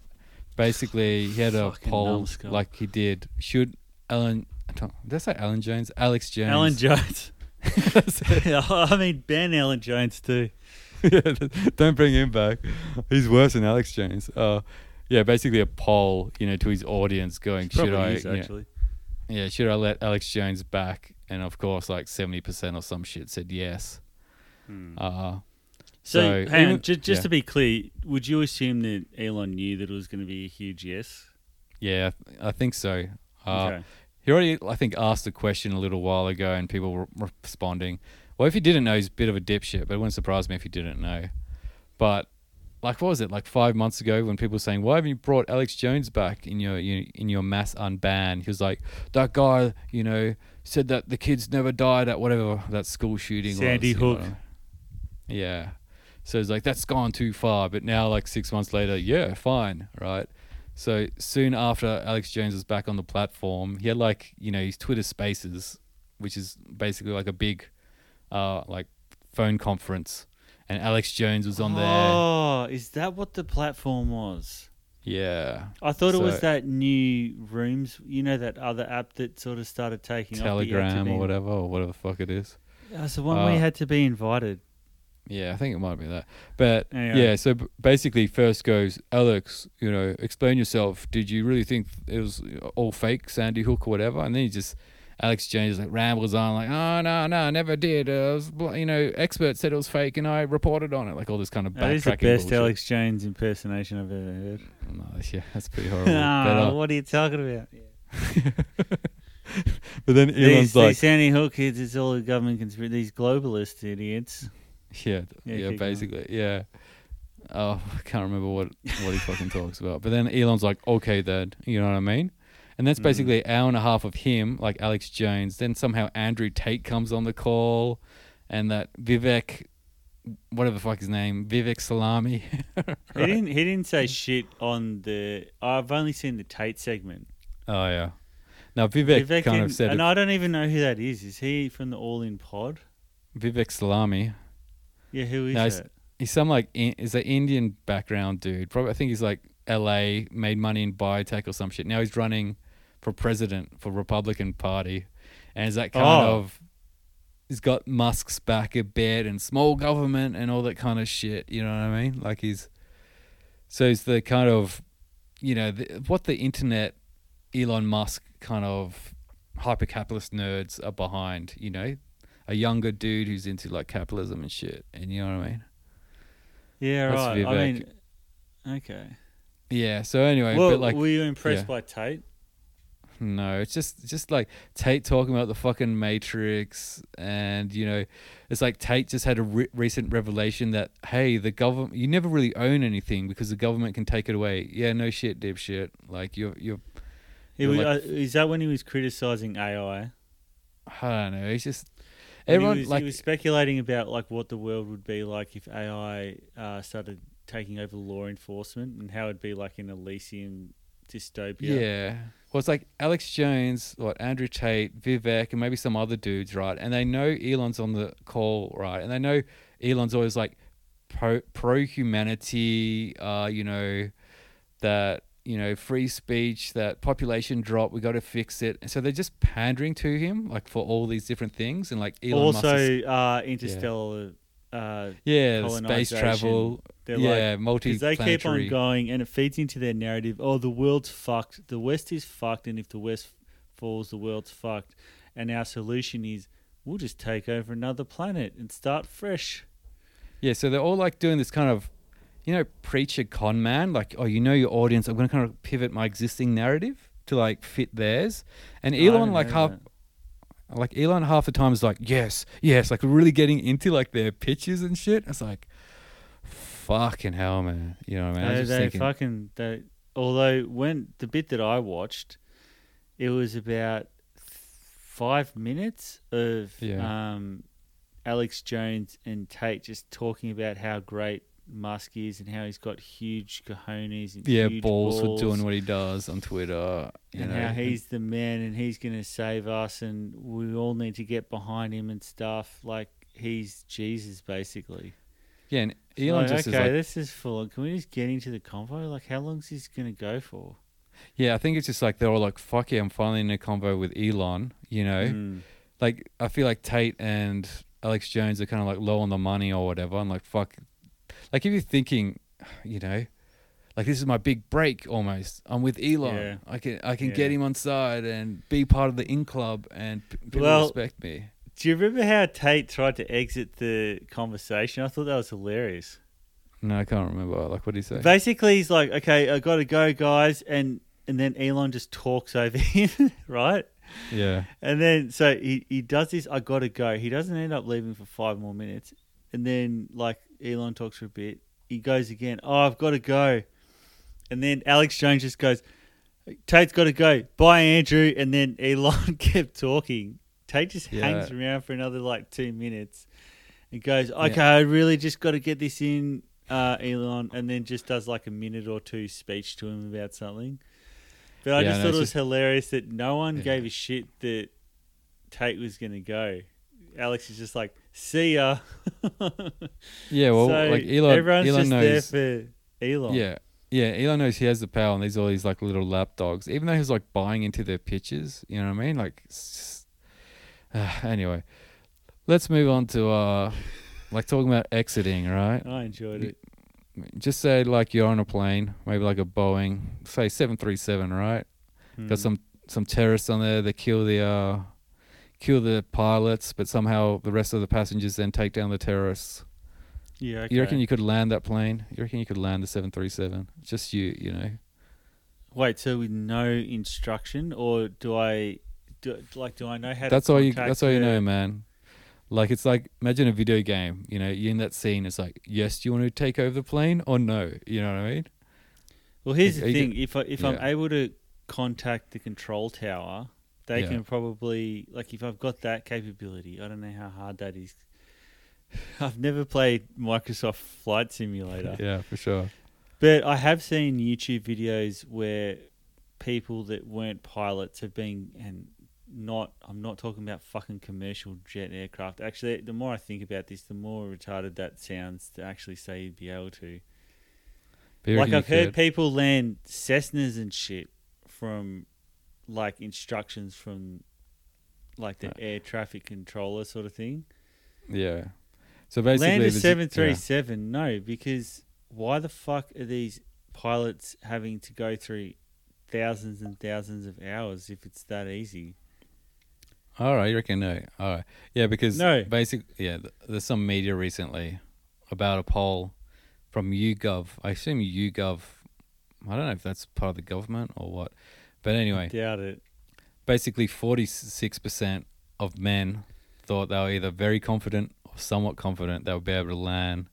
Basically, he had a poll numbskull. Like he did. Should Alan, did I say Alan Jones? Alex Jones. Alan Jones. I mean, ban Alan Jones too. Yeah, don't bring him back. He's worse than Alex Jones. Uh Yeah, basically a poll, you know, to his audience going, should I, is, actually. You know, yeah, should I let Alex Jones back? And of course, like seventy percent or some shit said yes. Hmm. Uh, so, so, hang even, on, just, just yeah. to be clear, would you assume that Elon knew that it was going to be a huge yes? Yeah, I think so. Uh, okay. He already, I think, asked the question a little while ago and people were responding. Well, if he didn't know, he's a bit of a dipshit, but it wouldn't surprise me if he didn't know. But... Like, what was it, like five months ago when people were saying, why haven't you brought Alex Jones back in your you, in your mass unban? He was like, that guy, you know, said that the kids never died at whatever that school shooting Sandy was. Sandy Hook. You know. Yeah. So it's like, that's gone too far. But now, like six months later, yeah, fine, right? So soon after Alex Jones was back on the platform, he had like, you know, his Twitter Spaces, which is basically like a big uh, like phone conference. And Alex Jones was on oh, there. Oh, is that what the platform was? Yeah. I thought so, it was that new Rooms, you know, that other app that sort of started taking Telegram off. Telegram or whatever, or whatever the fuck it is. That's the one uh, where you had to be invited. Yeah, I think it might be that. But anyway. Yeah, so basically first goes, Alex, you know, explain yourself. Did you really think it was all fake, Sandy Hook or whatever? And then he just... Alex Jones like rambles on like, oh, no, no, I never did. Uh, I was, you know, experts said it was fake and I reported on it. Like all this kind of backtracking. That is the best bullshit. Alex Jones impersonation I've ever heard. No, yeah, that's pretty horrible. No, but, uh, what are you talking about? Yeah. But then Elon's these, like... These Sandy Hook kids, it's all the government conspiracy. These globalist idiots. Yeah, yeah, yeah basically, going. yeah. Oh, I can't remember what, what he fucking talks about. But then Elon's like, okay, Dad, you know what I mean? And that's basically mm. an hour and a half of him, like Alex Jones. Then somehow Andrew Tate comes on the call and that Vivek, whatever the fuck his name, Vivek Salami. Right? He didn't He didn't say shit on the... I've only seen the Tate segment. Oh, yeah. Now, Vivek, Vivek kind in, of said... And it, I don't even know who that is. Is he from the All In pod? Vivek Salami. Yeah, who is no, that? He's, he's some like... He's an Indian background dude. Probably, I think he's like L A, made money in biotech or some shit. Now he's running... for president for Republican Party, and is that kind oh. of he's got Musk's back a bit and small government and all that kind of shit, you know what I mean? Like he's so he's the kind of, you know, the, what the internet Elon Musk kind of hyper capitalist nerds are behind, you know, a younger dude who's into like capitalism and shit, and you know what I mean? Yeah, that's right. I mean, okay. Yeah. So anyway, well, but like, were you impressed yeah. by Tate? No, it's just just like Tate talking about the fucking Matrix, and you know, it's like Tate just had a re- recent revelation that hey, the government, you never really own anything because the government can take it away. Yeah, no shit, dipshit. Like you're you're. you're was, like, uh, is that when he was criticizing A I? I don't know. He's just everyone he was, like he was speculating about like what the world would be like if A I uh, started taking over law enforcement and how it'd be like an Elysium dystopia. Yeah. Well, it's like Alex Jones, what Andrew Tate, Vivek, and maybe some other dudes, right? And they know Elon's on the call, right? And they know Elon's always like pro pro humanity, uh, you know, that you know free speech, that population drop, we got to fix it. And so they're just pandering to him, like for all these different things, and like Elon also Musk's, uh, interstellar, yeah, uh, yeah space travel. They're yeah, like, multi-planetary. Because they keep on going and it feeds into their narrative. Oh, the world's fucked. The West is fucked. And if the West falls, the world's fucked. And our solution is we'll just take over another planet and start fresh. Yeah, so they're all like doing this kind of, you know, preacher con man. Like, oh, you know your audience. I'm going to kind of pivot my existing narrative to like fit theirs. And Elon like half... That. Like Elon half the time is like, yes, yes. Like really getting into like their pitches and shit. It's like... Fucking hell, man! You know what I mean? They, I was just they thinking. fucking. They, although when the bit that I watched, it was about five minutes of yeah. um, Alex Jones and Tate just talking about how great Musk is and how he's got huge cojones and yeah, huge balls, balls for doing what he does on Twitter, you and know? How he's the man and he's going to save us and we all need to get behind him and stuff. Like he's Jesus, basically. Yeah, and Elon oh, just okay, is like, this is full on. Can we just get into the convo? Like, how long is this going to go for? Yeah, I think it's just like they're all like, fuck yeah, I'm finally in a convo with Elon, you know? Mm. Like, I feel like Tate and Alex Jones are kind of like low on the money or whatever. I'm like, fuck. Like, if you're thinking, you know, like this is my big break almost. I'm with Elon. Yeah. I can I can yeah. get him on side and be part of the in club and people well, respect me. Do you remember how Tate tried to exit the conversation? I thought that was hilarious. No, I can't remember. Like, what did he say? Basically, he's like, okay, I got to go, guys. And and then Elon just talks over him, right? Yeah. And then, so he, he does this, I got to go. He doesn't end up leaving for five more minutes. And then, like, Elon talks for a bit. He goes again, oh, I've got to go. And then Alex Jones just goes, Tate's got to go. Bye, Andrew. And then Elon kept talking. Tate just yeah. hangs around for another like two minutes and goes, okay, yeah. I really just got to get this in, uh, Elon, and then just does like a minute or two speech to him about something. But I yeah, just no, thought it was just... hilarious that no one yeah. gave a shit that Tate was going to go. Alex is just like, see ya. yeah, well, so like Elon, everyone's Elon just knows... there for Elon. Yeah. Yeah, Elon knows he has the power and there's all these like little lapdogs, even though he's like buying into their pitches, you know what I mean? Like... Uh, anyway, let's move on to uh, like talking about exiting, right? I enjoyed it. Just say like you're on a plane, maybe like a Boeing, say seven thirty-seven, right? Mm. Got some some terrorists on there. They kill the uh, kill the pilots, but somehow the rest of the passengers then take down the terrorists. Yeah, okay. You reckon you could land that plane? You reckon you could land the seven thirty-seven? Just you, you know. Wait, so with no instruction, or do I? Do, like, do I know how that's to all you That's all you know, man. Like, it's like, imagine a video game. You know, you're in that scene. It's like, yes, do you want to take over the plane or no? You know what I mean? Well, here's like, the thing. Can, if I, if yeah. I'm able to contact the control tower, they yeah. can probably... Like, if I've got that capability, I don't know how hard that is. I've never played Microsoft Flight Simulator. Yeah, for sure. But I have seen YouTube videos where people that weren't pilots have been... and. Not, I'm not talking about fucking commercial jet aircraft. Actually, the more I think about this, the more retarded that sounds to actually say you'd be able to. Very like, I've heard people land Cessnas and shit from, like, instructions from, like, the right. air traffic controller sort of thing. Yeah. So basically... Land a seven thirty-seven, yeah. no, because why the fuck are these pilots having to go through thousands and thousands of hours if it's that easy? All right, you reckon no? All right, yeah, because no. basically, yeah, th- there's some media recently about a poll from YouGov. I assume YouGov. I don't know if that's part of the government or what, but anyway, I doubt it. basically forty-six percent of men thought they were either very confident or somewhat confident they would be able to land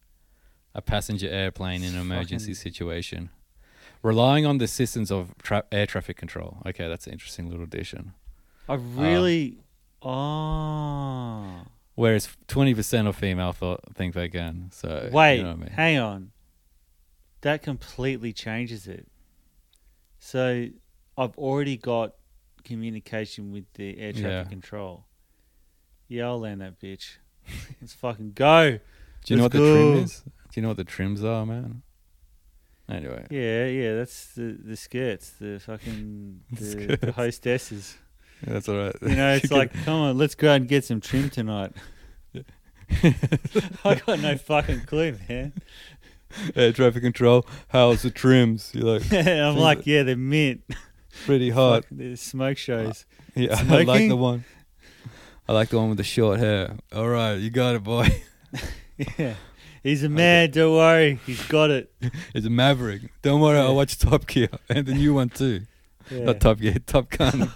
a passenger airplane in an emergency Fucking. situation. Relying on the systems of tra- air traffic control. Okay, that's an interesting little addition. I really... Um, oh. Whereas twenty percent of female thought think they can. So Wait, you know what I mean? hang on. That completely changes it. So I've already got communication with the air traffic yeah. control. Yeah, I'll land that bitch. Let's fucking go. Do you Let's know what go. the trim is? Do you know what the trims are, man? Anyway. Yeah, yeah, that's the, the skirts, the fucking the, the hostesses. Yeah, that's all right. You know, it's like, come on, let's go out and get some trim tonight. I got no fucking clue, man. Air traffic control, how's the trims? You're like, I'm like, it? yeah, they're mint. Pretty hot. There's smoke shows. Uh, yeah, Smoking? I like the one. I like the one with the short hair. All right, you got it, boy. yeah. He's a man, okay. Don't worry. He's got it. He's a maverick. Don't worry, yeah. I'll watch Top Gear and the new one too. Yeah. Not Top Gear, Top Gun.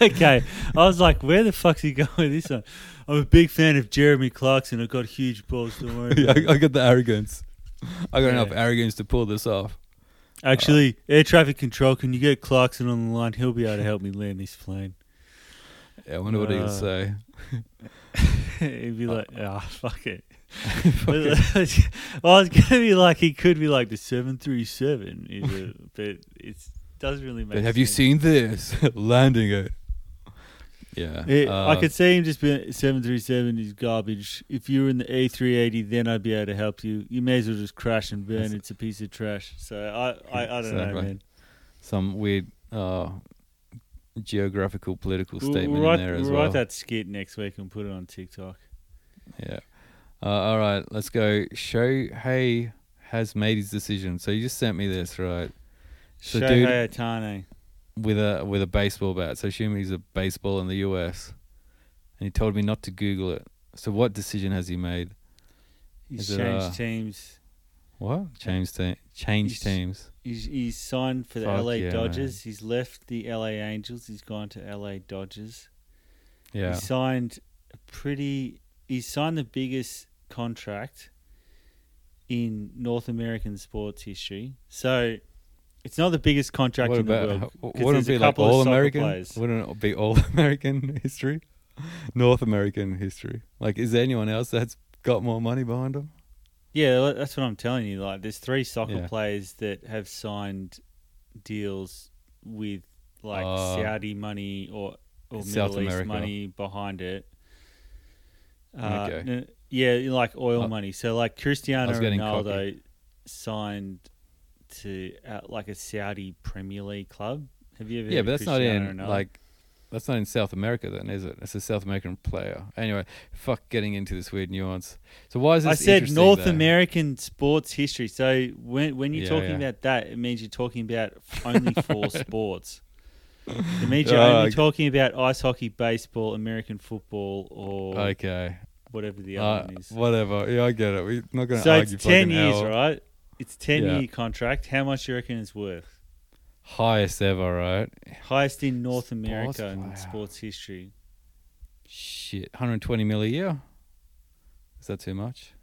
okay. I was like, where the fuck's he going with this one? I'm a big fan of Jeremy Clarkson. I've got huge balls, don't worry. yeah, I, I got the arrogance. I got yeah. enough arrogance to pull this off. Actually, uh, air traffic control, can you get Clarkson on the line? He'll be able to help me land this plane. Yeah, I wonder uh, what he would say. He'd be like, ah, oh, fuck it. well, I was gonna be like, he could be like the seven thirty-seven, either, but it doesn't really make. But have sense. you seen this landing it? Yeah, it, uh, I could see him just being seven thirty-seven is garbage. If you were in the A three eighty, then I'd be able to help you. You may as well just crash and burn. It's a piece of trash. So I, I, I don't exactly. know, man. Some weird uh, geographical political we'll, statement we'll write, in there as we'll well. Write that skit next week and put it on TikTok. Yeah. Uh, all right, let's go. Shohei has made his decision. So you just sent me this, right? So Shohei Ohtani. With a, with a baseball bat. So assume he's a baseball in the U S. And he told me not to Google it. So what decision has he made? He's Is changed it, uh, teams. What? Changed, te- changed he's, teams. He's, he's signed for the Fuck L A yeah, Dodgers. Man. He's left the L A Angels. He's gone to L A Dodgers. Yeah. He signed a pretty... He signed the biggest... contract in North American sports history. So it's not the biggest contract what in about, the world. Wouldn't it be like all American? Players. Wouldn't it be all American history? North American history. Like, is there anyone else that's got more money behind them? Yeah, that's what I'm telling you. Like, there's three soccer yeah. players that have signed deals with like uh, Saudi money or, or Middle South East America. money behind it. Uh, okay. N- Yeah, like oil uh, money. So, like Cristiano Ronaldo cocky. signed to uh, like a Saudi Premier League club. Have you ever? Yeah, heard but of that's Cristiano not in Ronaldo? Like that's not in South America, then, is it? It's a South American player. Anyway, fuck getting into this weird nuance. So why is this? I said North though? American sports history. So when when you're yeah, talking yeah. about that, it means you're talking about only four sports. It means you're uh, only talking about ice hockey, baseball, American football, or okay. whatever the other uh, one is. Whatever. Yeah, I get it. We're not going to so argue. So it's ten years, hell. right? It's ten-year yeah. contract. How much do you reckon it's worth? Highest ever, right? Highest in North sports America in sports history. Shit. one hundred twenty mil a year? Is that too much?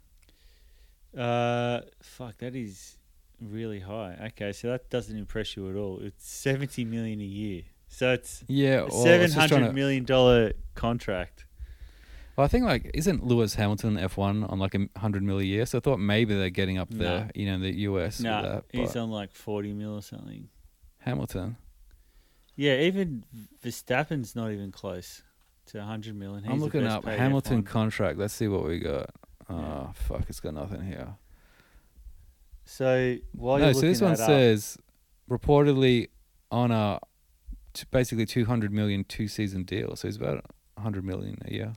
Uh, fuck, that is really high. Okay, so that doesn't impress you at all. It's seventy million a year. So it's yeah, well, a seven hundred million dollars to... contract. I think, like, isn't Lewis Hamilton F one on, like, one hundred mil a year? So I thought maybe they're getting up there, nah. you know, in the U S. No, nah, he's on, like, forty mil or something. Hamilton? Yeah, even Verstappen's not even close to one hundred mil. And he's I'm looking up Hamilton F one contract. Let's see what we got. Oh, yeah. fuck, it's got nothing here. So, while no, you're so looking at No, so this one says, up, reportedly on a t- basically two hundred million two-season deal. So he's about one hundred million a year.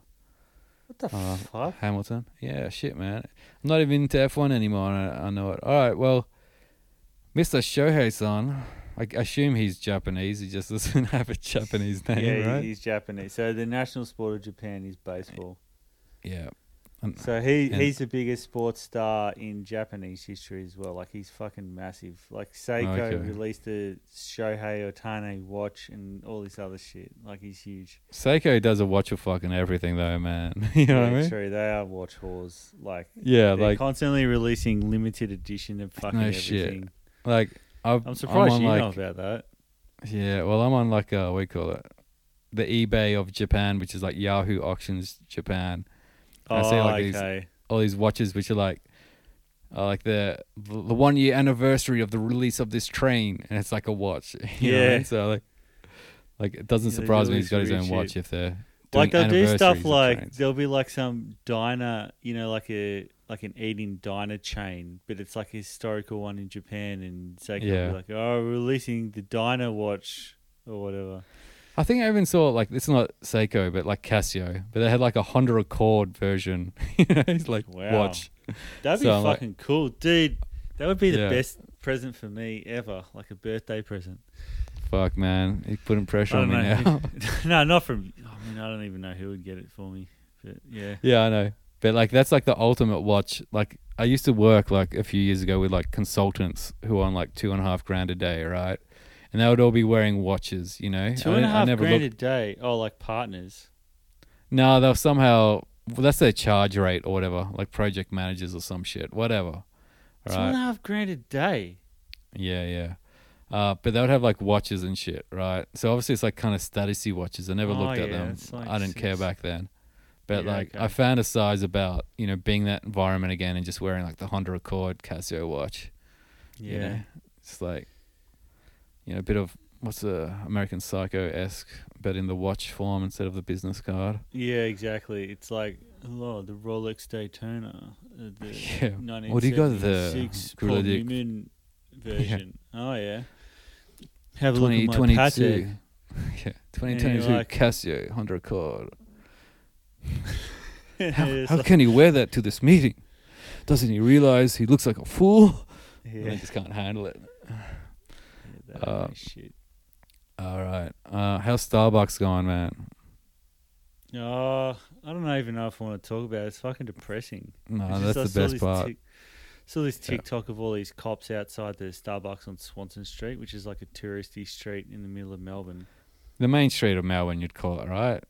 What the uh, fuck? Hamilton. Yeah, shit, man. I'm not even into F one anymore. I, I know it. All right, well, Mister Shohei-san, I assume he's Japanese. He just doesn't have a Japanese name, yeah, right? Yeah, he's Japanese. So the national sport of Japan is baseball. Yeah. So he, he's the biggest sports star in Japanese history as well. Like, he's fucking massive. Like, Seiko okay. released the Shohei Ohtani watch and all this other shit. Like, he's huge. Seiko does a watch of fucking everything though, man. You know yeah, what I mean? True. They are watch whores. Like, yeah, they're like constantly releasing limited edition of fucking no everything. Shit. Like, I've, I'm surprised I'm you like, know about that. Yeah, well, I'm on like uh, what do you call it? The eBay of Japan, which is like Yahoo Auctions Japan. I see like oh, okay. these, all these watches which are like uh, like the the one year anniversary of the release of this train, and it's like a watch. You yeah. know I mean? So like like it doesn't yeah, surprise me he's got his own shit. watch if they're doing like they'll do stuff like trains. There'll be like some diner, you know, like a like an eating diner chain, but it's like a historical one in Japan, and so like, yeah. be like, oh, we're releasing the diner watch or whatever. I think I even saw, like, it's not Seiko, but, like, Casio. But they had, like, a Honda Accord version. You know, it's like, wow. watch. That'd be so fucking like, cool. Dude, that would be the yeah. best present for me ever. Like, a birthday present. Fuck, man. You're putting pressure on me now. No, not from... I mean, I don't even know who would get it for me. But, yeah. Yeah, I know. But, like, that's, like, the ultimate watch. Like, I used to work, like, a few years ago with, like, consultants who were on, like, two and a half grand a day, right? And they would all be wearing watches, you know. Two and a half grand a day. Oh, like partners. No, they'll somehow... Well, that's their charge rate or whatever. Like project managers or some shit. Whatever. Right? Two and a half grand a day. Yeah, yeah. Uh, but they would have like watches and shit, right? So obviously it's like kind of statusy watches. I never oh, looked at yeah, them. Like I didn't six. care back then. But yeah, like okay. I found a size about, you know, being that environment again and just wearing like the Honda Accord Casio watch. Yeah. You know? It's like... You know, a bit of what's a American Psycho-esque, but in the watch form instead of the business card. Yeah, exactly. It's like, oh, the Rolex Daytona, the yeah. nineteen seventy-six what do you got the Gorilla Dick version. Yeah. Oh yeah. Have a look at my Patek. Yeah, twenty twenty-two like, Casio Honda Accord. how yeah, how like, can he wear that to this meeting? Doesn't he realize he looks like a fool? Yeah, well, he just can't handle it. Uh, shit. All right. Uh, how's Starbucks going, man? Oh, I don't even know if I want to talk about it. It's fucking depressing. No, it's that's just, the I best part. Tic- saw this TikTok yeah. of all these cops outside the Starbucks on Swanson Street, which is like a touristy street in the middle of Melbourne. The main street of Melbourne, you'd call it, right?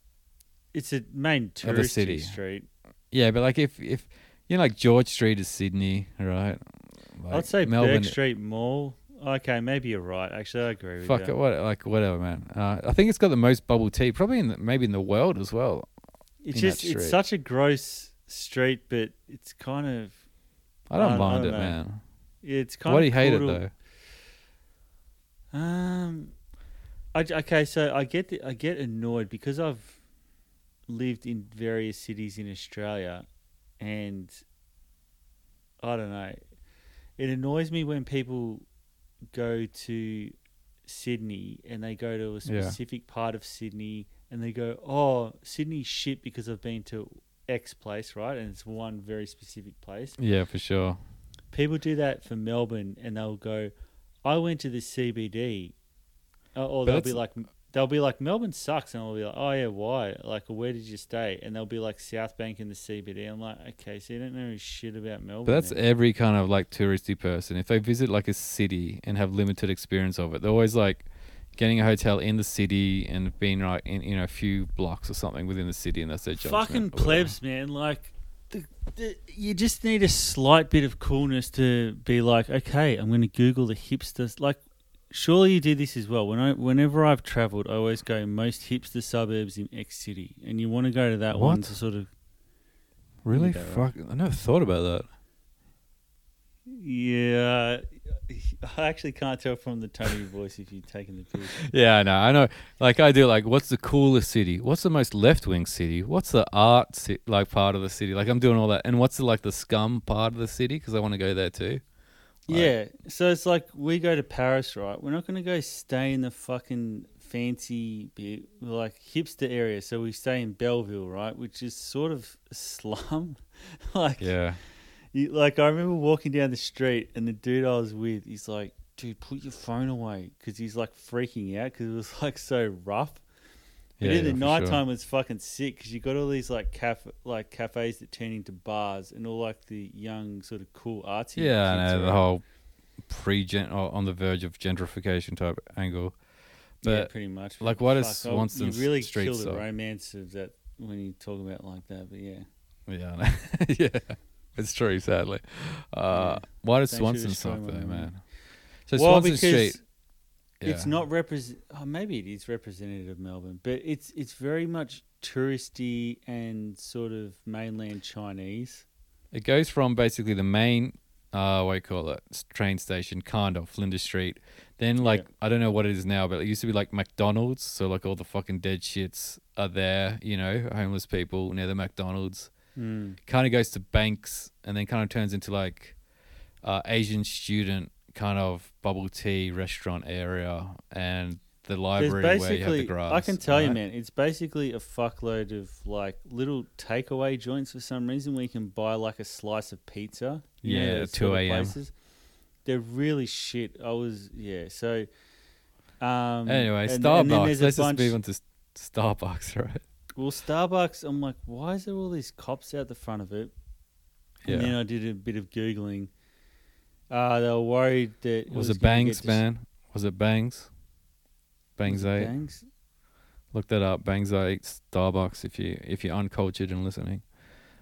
It's a main touristy street. Yeah, but like if, if you know, like George Street is Sydney, right? Like I'd say Melbourne Burke Street Mall. Okay, maybe you're right. Actually, I agree with Fuck you. Fuck it, what, like whatever, man. Uh, I think it's got the most bubble tea, probably in the, maybe in the world as well. It's just it's such a gross street, but it's kind of. I don't I, mind I don't it, know. man. It's kind. Why of do you hate cool it though? Um, I, okay, so I get the, I get annoyed because I've lived in various cities in Australia, and I don't know. It annoys me when people go to Sydney and they go to a specific yeah. part of Sydney and they go, oh, Sydney's shit because I've been to X place, right? And it's one very specific place. Yeah, for sure. People do that for Melbourne and they'll go, I went to the C B D. Or, or they'll be like, they'll be like, Melbourne sucks. And I'll be like, oh yeah, why? Like, where did you stay? And they'll be like, South Bank in the C B D. I'm like, okay, so you don't know shit about Melbourne. But that's now. every kind of like touristy person. If they visit like a city and have limited experience of it, they're always like getting a hotel in the city and being right in, you know, a few blocks or something within the city, and that's their judgment. Fucking plebs, man. Like, the, the, you just need a slight bit of coolness to be like, okay, I'm going to Google the hipsters. Like, surely you do this as well. When I, whenever I've travelled, I always go most hipster suburbs in X city, and you want to go to that what? one to sort of really fuck. Right. I never thought about that. Yeah, I actually can't tell from the tone of your voice if you're taking the piss. Yeah, I know. I know. Like I do. Like, what's the coolest city? What's the most left wing city? What's the art si- like part of the city? Like I'm doing all that, and what's the, like the scum part of the city? Because I want to go there too. Like, yeah, so it's like we go to Paris, right? We're not going to go stay in the fucking fancy, bit, like, hipster area. So we stay in Belleville, right, which is sort of slum. like, yeah. You, like, I remember walking down the street and the dude I was with, he's like, dude, put your phone away, because he's, like, freaking out because it was, like, so rough. But yeah, in the yeah, night time, sure. It's fucking sick because you got all these like caf like cafes that turn into bars and all like the young sort of cool artsy. Yeah, I know around. The whole pre gen on the verge of gentrification type angle. But yeah, pretty much. Like, why does Swanson's you really street kill the romance of that when you talk about it like that? But yeah, yeah, I know. Yeah, it's true. Sadly, uh, yeah. Why does Swanson stop though, man? So well, Swanson Street. Yeah. It's not represent. Oh, maybe it is representative of Melbourne, but it's it's very much touristy and sort of mainland Chinese. It goes from basically the main, uh, what do you call it, train station, kind of Flinders Street. Then like yeah. I don't know what it is now, but it used to be like McDonald's. So like all the fucking dead shits are there, you know, homeless people near the McDonald's. Mm. Kind of goes to Banks, and then kind of turns into like uh, Asian student. Kind of bubble tea restaurant area and the library where you have the grass. I can tell right? you, man, it's basically a fuckload of like little takeaway joints for some reason where you can buy like a slice of pizza. Yeah, know, two a.m. They're really shit. I was, yeah, so. Um, anyway, and, Starbucks. And Let's just bunch, move on to Starbucks, right? Well, Starbucks, I'm like, why is there all these cops out the front of it? Yeah. And then I did a bit of Googling. Uh, they were worried that... It was, was it Bangs, man? Was it Bangs? Bangs eight? Bangs? Look that up. Bangs eight, Starbucks, if, you, if you're uncultured and listening.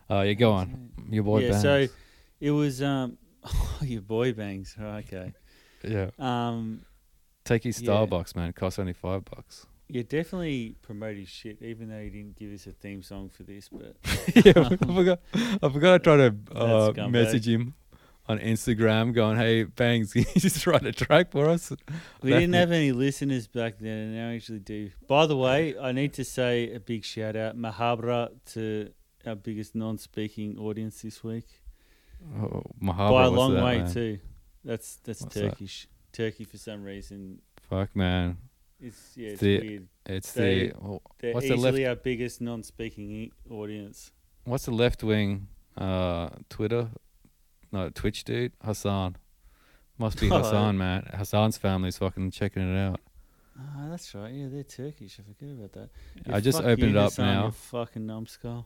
Uh, yeah, go on. Your boy yeah, Bangs. Yeah, so it was... Um, oh, your boy Bangs. Oh, okay. Yeah. Um, Take his Starbucks, yeah. man. It costs only five bucks. You definitely promote his shit, even though he didn't give us a theme song for this. But yeah, um, I forgot I forgot I tried to uh, message him. On Instagram going, hey, Bangs, can you just write a track for us? We didn't have any listeners back then, and now we actually do. By the way, I need to say a big shout-out, Mahabra, to our biggest non-speaking audience this week. Oh, Mahabra, by a long that, way, man? Too. That's that's what's Turkish. That? Turkey, for some reason. Fuck, man. It's, yeah, it's the, weird. It's they, the... Oh, they're what's easily the left? Our biggest non-speaking audience. What's the left-wing uh, Twitter... No, Twitch dude, Hassan. Must be Hassan, oh. man. Hassan's family's fucking checking it out. Oh, that's right. Yeah, they're Turkish. I forget about that. Yeah, I just opened it up Hassan, now. Fucking numbskull.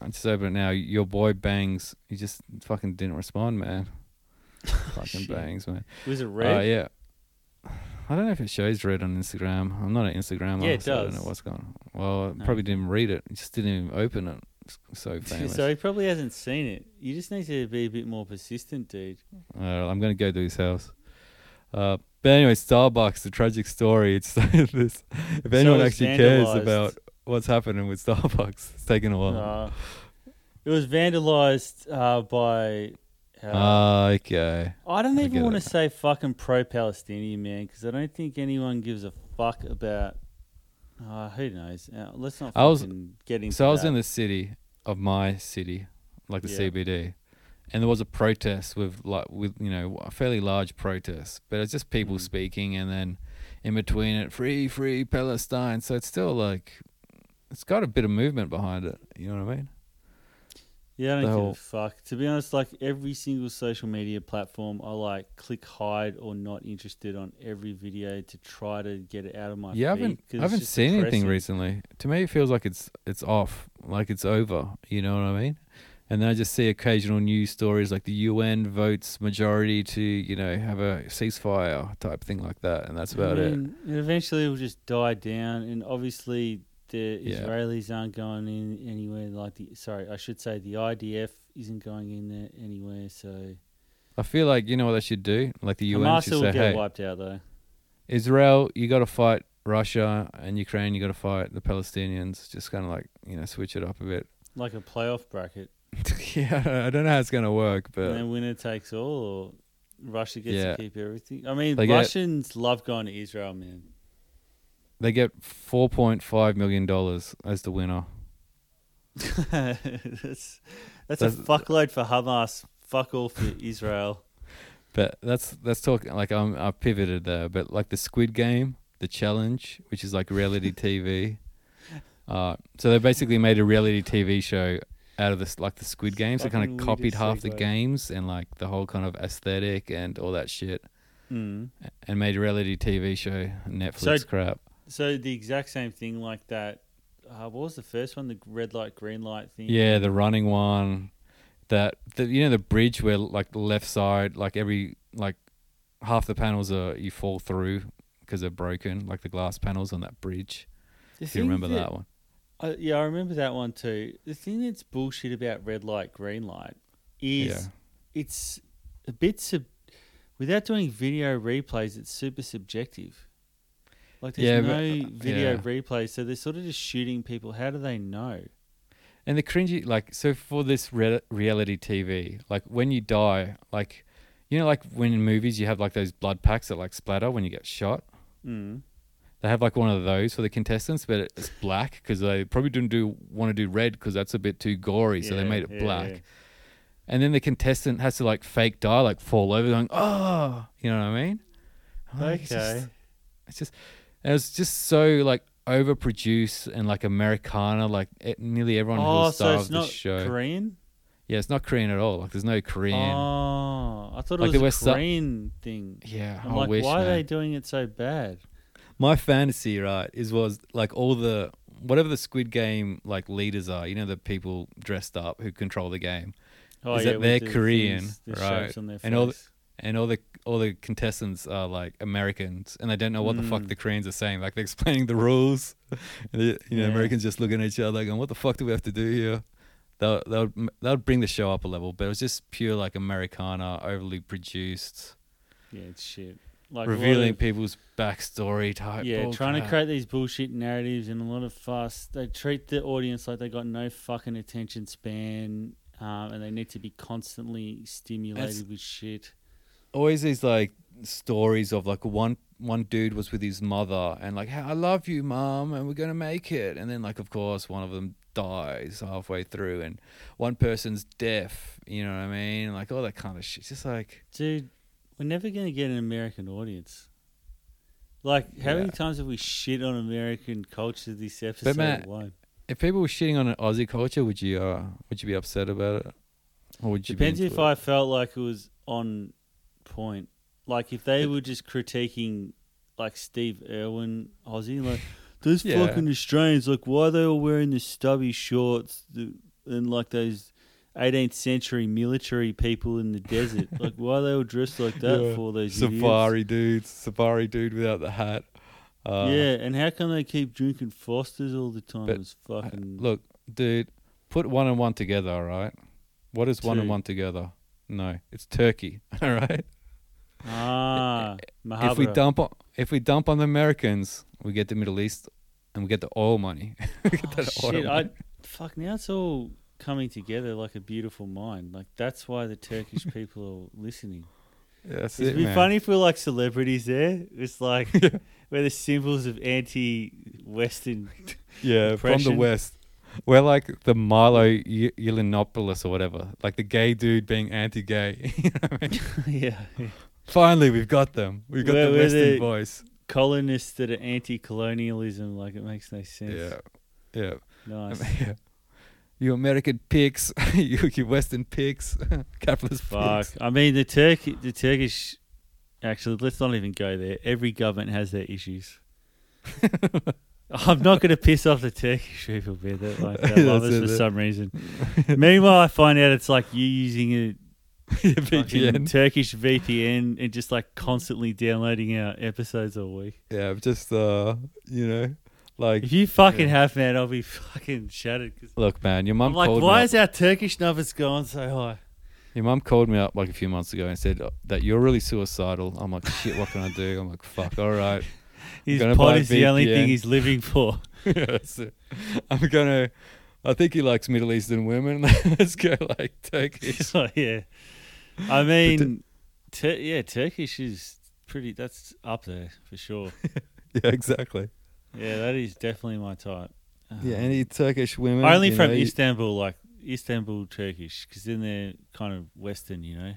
I just opened it now. Your boy Bangs. He just fucking didn't respond, man. Fucking Bangs, man. Was it red? Oh, uh, yeah. I don't know if it shows red on Instagram. I'm not an Instagrammer. Yeah, it so does. I don't know what's going on. Well, I no. probably didn't read it. I just didn't even open it. So famous. So he probably hasn't seen it. You just need to be a bit more persistent, dude. Uh, I'm going to go to his house. Uh, but anyway, Starbucks, the tragic story. It's this. If anyone so actually cares about what's happening with Starbucks, it's taken a while. Uh, it was vandalized uh, by... Ah, uh, okay. I don't I even want to say fucking pro-Palestinian, man, because I don't think anyone gives a fuck about... Uh, who knows? Uh, let's not fucking I was, get into So I was that. in the city of my city, like the yeah. C B D, and there was a protest with like with you know a fairly large protest, but it's just people mm. speaking, and then in between it, free, free Palestine. So it's still like it's got a bit of movement behind it. You know what I mean? Yeah, I don't give a fuck. To be honest, like every single social media platform, I like click hide or not interested on every video to try to get it out of my feed. Yeah, I haven't, I haven't seen anything recently. To me, it feels like it's it's off, like it's over. You know what I mean? And then I just see occasional news stories like the U N votes majority to, you know, have a ceasefire type thing like that, and that's about it. And eventually, it will just die down, and obviously. The Israelis yeah. aren't going in anywhere like the... Sorry, I should say the I D F isn't going in there anywhere, so... I feel like, you know what they should do? Like the U N Hamas should say, hey... Hamas will get wiped out, though. Israel, you got to fight Russia, and Ukraine, you got to fight the Palestinians. Just kind of like, you know, switch it up a bit. Like a playoff bracket. Yeah, I don't know how it's going to work, but... And then winner takes all, or Russia gets yeah. to keep everything. I mean, they Russians get... love going to Israel, man. They get four point five million dollars as the winner. that's, that's that's a fuckload for Hamas. Fuck all for Israel. But that's that's talking like I'm I pivoted there. But like the Squid Game, the challenge, which is like reality T V. Uh, so they basically made a reality T V show out of this like the Squid Game. So kind of copied half the games and like the whole kind of aesthetic and all that shit, mm. and made a reality T V show. Netflix so, crap. So the exact same thing like that uh, what was the first one? The red light, green light thing. Yeah, the running one. That the you know the bridge where like the left side, like every like half the panels are you fall through because they're broken, like the glass panels on that bridge. If you remember that, that one. Uh, yeah, I remember that one too. The thing that's bullshit about red light, green light is yeah. it's a bit sub. Without doing video replays, it's super subjective. Like there's yeah, no but, uh, video yeah. replays, so they're sort of just shooting people. How do they know? And the cringy, like, so for this re- reality T V, like when you die, like, you know, like when in movies you have like those blood packs that like splatter when you get shot. Mm. They have like one of those for the contestants, but it's black because they probably didn't do want to do red because that's a bit too gory, yeah, so they made it yeah, black. Yeah. And then the contestant has to like fake die, like fall over, going, oh, you know what I mean? I'm okay. Like, it's just, it's just it was just so like overproduced and like Americana, like it, nearly everyone oh, who was star so of the show. Oh, so it's not Korean? Yeah, it's not Korean at all. Like there's no Korean. Oh, I thought it like, was a West Korean Su- thing. Yeah, I'm I like, wish, why man. Are they doing it so bad? My fantasy, right, is was like all the whatever the Squid Game like leaders are, you know, the people dressed up who control the game. Oh, is yeah, that they're Korean, things, the right? On their face. And all the, and all the all the contestants are like Americans, and they don't know what mm. the fuck the Koreans are saying. Like they're explaining the rules, and the, you know, yeah. Americans just looking at each other, going, "What the fuck do we have to do here?" That that would, that would bring the show up a level, but it was just pure like Americana, overly produced. Yeah, it's shit. Like revealing of, people's backstory type. Yeah, bullcrap. Trying to create these bullshit narratives and a lot of fuss. They treat the audience like they got no fucking attention span, um, and they need to be constantly stimulated it's with shit. Always these like stories of like one one dude was with his mother and like, "I love you, mom, and we're gonna make it." And then like, of course, one of them dies halfway through, and one person's deaf. You know what I mean? And like all that kind of shit. It's just like, dude. We're never going to get an American audience. Like, how yeah. many times have we shit on American culture this episode? But Matt, one? If people were shitting on an Aussie culture, would you uh, would you be upset about it? Or would you Depends be if it? I felt like it was on point. Like, if they were just critiquing, like, Steve Irwin Aussie, like, those yeah. fucking Australians, like, why are they all wearing the stubby shorts the, and, like, those eighteenth century military people in the desert. Like, why are they all dressed like that yeah. for those Safari idiots? dudes, Safari dude without the hat. Uh, yeah, and how come they keep drinking Fosters all the time? It's fucking... I, look, dude, put one and one together, all right? What is two. one and one together? No, it's turkey, all right? Ah, Mahabharata. If we dump on, if we dump on the Americans, we get the Middle East and we get the oil money. we get oh, that shit, oil money. I, fuck, now it's all... coming together like a beautiful mind. Like that's why the Turkish people are listening. Yeah, that's It'd it, be man. funny if we're like celebrities there. It's like yeah. we're the symbols of anti-Western yeah oppression. From the West. We're like the Milo y- Yiannopoulos or whatever, like the gay dude being anti-gay. You know what I mean? yeah, yeah. Finally, we've got them. We've got we're, the Western the voice. Colonists that are anti-colonialism. Like it makes no sense. Yeah, yeah. Nice. Yeah. You American pigs, you, you Western pigs, capitalist Fuck. pigs. I mean, the Turk, the Turkish, actually, let's not even go there. Every government has their issues. I'm not going to piss off the Turkish people, man. They're like, they love us for that. some reason. Meanwhile, I find out it's like you using a V P N. Turkish V P N and just like constantly downloading our episodes all week. Yeah, just, uh, you know. Like, if you fucking yeah. have, man, I'll be fucking shattered. Look, man, your mum. Like, called why me is up. our Turkish numbers gone so high? Your mum called me up like a few months ago and said that you're really suicidal. I'm like, shit, what can I do? I'm like, fuck, all right. His pot is the only thing he's living for. yeah, that's it. I'm gonna. I think he likes Middle Eastern women. Let's go like Turkish. oh, yeah, I mean, t- t- yeah, Turkish is pretty. That's up there for sure. yeah, exactly. Yeah, that is definitely my type. Um, yeah, any Turkish women. Only from know, Istanbul, like Istanbul Turkish, because then they're kind of Western, you know.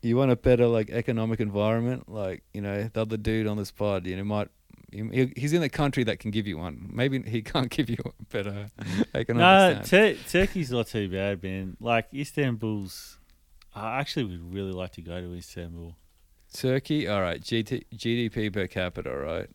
You want a better like economic environment, like you know the other dude on this pod, you know, might he, he's in a country that can give you one. Maybe he can't give you a better economic. No, ter- Turkey's not too bad, man. Like Istanbul's, I actually would really like to go to Istanbul. Turkey, all right. G D P per capita, right?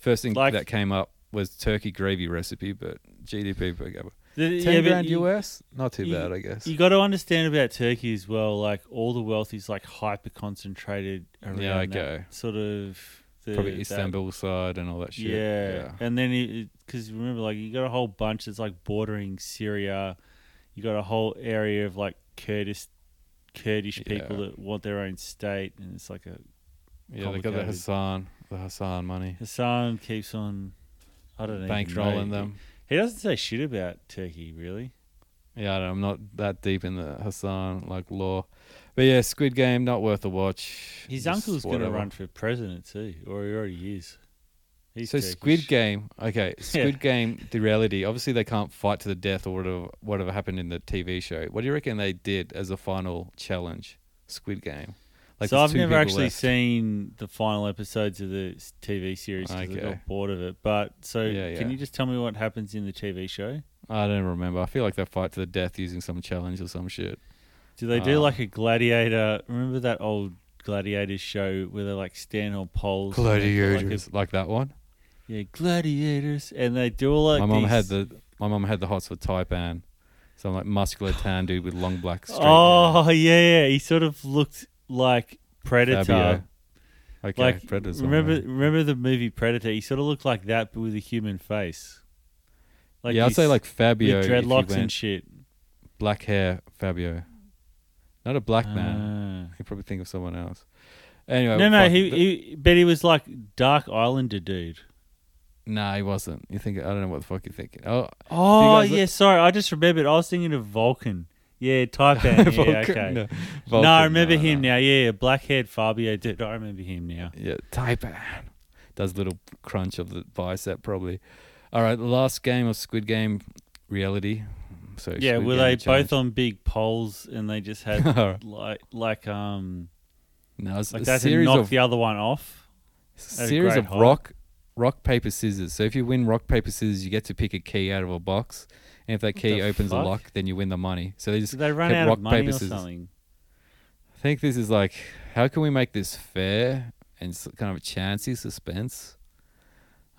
First thing like, that came up was turkey gravy recipe, but G D P per capita. The, Ten yeah, grand you, U S, not too you, bad, I guess. You got to understand about Turkey as well. Like all the wealth is like hyper concentrated around yeah, okay. that sort of the, probably Istanbul that, side and all that shit. Yeah, yeah. And then because remember, like you got a whole bunch that's like bordering Syria. You got a whole area of like Kurdish, Kurdish people yeah. that want their own state, and it's like a yeah. They got the Hassan, the Hassan money. Hassan keeps on, I don't know, bankrolling them. He, He doesn't say shit about Turkey, really. Yeah, I don't, I'm not that deep in the Hassan like law, but yeah, Squid Game not worth a watch. His Just uncle's whatever. gonna run for president too, or he already is. He's so Turkish. Squid Game, okay, Squid yeah. Game, the reality. Obviously, they can't fight to the death or whatever whatever happened in the T V show. What do you reckon they did as a final challenge, Squid Game? Like so I've never actually left. seen the final episodes of the T V series because okay. I got bored of it. But so yeah, can yeah. you just tell me what happens in the T V show? I don't remember. I feel like they fight to the death using some challenge or some shit. Do they um, do like a gladiator? Remember that old Gladiators show where they like stand on poles? Gladiators. Like, a, like that one? Yeah, Gladiators. And they do all like my mum had the My mum had the hots for Taipan. Some like muscular tan dude with long black streak. Oh, hair. yeah, yeah. He sort of looked... like Predator. Fabio. Okay, like, Predator's remember, right. remember the movie Predator? He sort of looked like that, but with a human face. Like yeah, I'd say like Fabio. Dreadlocks and shit. Black hair, Fabio. Not a black uh, man. You probably think of someone else. Anyway, no, no, he, he, but he was like Dark Islander dude. Nah, he wasn't. You think I don't know what the fuck you're thinking. Oh, oh yeah, look? sorry, I just remembered. I was thinking of Vulcan. Yeah, Taipan. Vulcan, yeah, okay. No, Vulcan, no I remember no, him no. now. Yeah, black-haired Fabio. Dude, I remember him now. Yeah, Taipan. Does little crunch of the bicep, probably. All right, the last game of Squid Game reality. So yeah, Squid were Game they challenge. both on big poles and they just had right. like like um, no, it's like they had to knock of, the other one off? It's a series a of high. rock, rock, paper, scissors. So if you win rock, paper, scissors, you get to pick a key out of a box. And if that key opens fuck? a lock, then you win the money. So they just Did they run out rock, of money paper, or something? I think this is like, how can we make this fair and kind of a chancy suspense?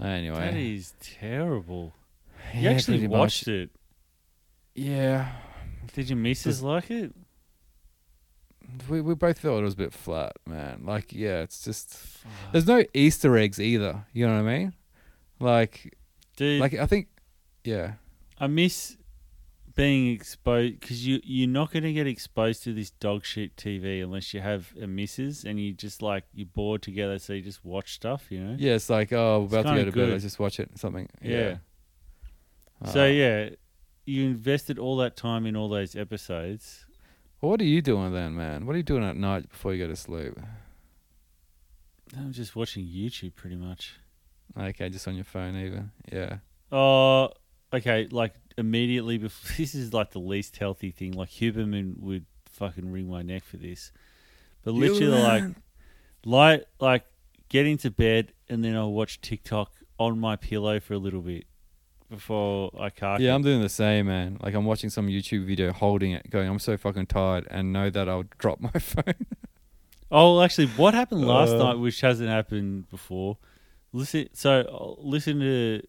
Anyway. That is terrible. You yeah, actually watched much. it. Yeah. Did your missus like it? We we both thought it was a bit flat, man. Like, yeah, it's just... Fuck. There's no Easter eggs either. You know what I mean? Like, Dude. like I think... Yeah. I miss being exposed because you, you're not going to get exposed to this dog shit T V unless you have a missus and you just like you're bored together, so you just watch stuff, you know? Yeah, it's like, oh, we're about to go to bed, let's just watch it, something. Yeah. yeah. So, uh, yeah, you invested all that time in all those episodes. Well, what are you doing then, man? What are you doing at night before you go to sleep? I'm just watching YouTube pretty much. Okay, just on your phone, even. Yeah. Oh. Uh, Okay, like immediately before, this is like the least healthy thing. Like Huberman would fucking wring my neck for this, but literally you, like, like, like get into bed and then I'll watch TikTok on my pillow for a little bit before I cark. Yeah, it. I'm doing the same, man. Like I'm watching some YouTube video, holding it, going, I'm so fucking tired, and know that I'll drop my phone. Oh, actually, what happened last uh, night, which hasn't happened before? Listen, so listen to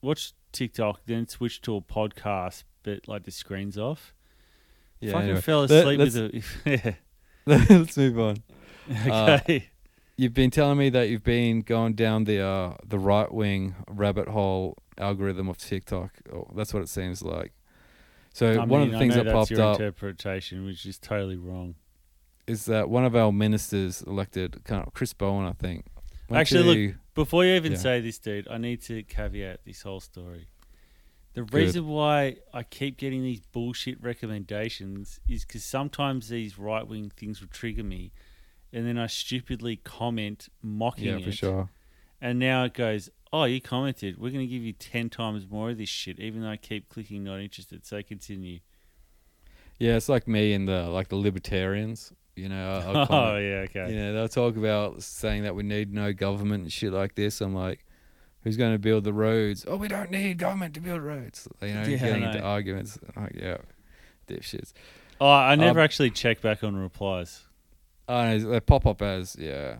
watch. TikTok, then switched to a podcast, but like the screen's off. Yeah, fucking anyway. fell asleep Let, with a. Yeah. Let's move on. Okay. Uh, you've been telling me that you've been going down the uh, the right wing rabbit hole algorithm of TikTok. Oh, that's what it seems like. So I one mean, of the things I know that that's popped your up interpretation, which is totally wrong, is that one of our ministers elected, kind of Chris Bowen, I think. Actually, to, look. Before you even yeah. say this, dude, I need to caveat this whole story. The Good. reason why I keep getting these bullshit recommendations is because sometimes these right-wing things will trigger me, and then I stupidly comment mocking yeah, it. Yeah, for sure. And now it goes, oh, you commented. We're going to give you ten times more of this shit, even though I keep clicking not interested. So continue. Yeah, it's like me and the like the libertarians. You know, I'll, I'll comment, oh yeah, okay. You know, they'll talk about saying that we need no government and shit like this. I'm like, who's going to build the roads? Oh, we don't need government to build roads. You know, yeah, getting into arguments. Like, yeah, dipshits. Oh, I never um, actually check back on replies. I know, they pop up as yeah,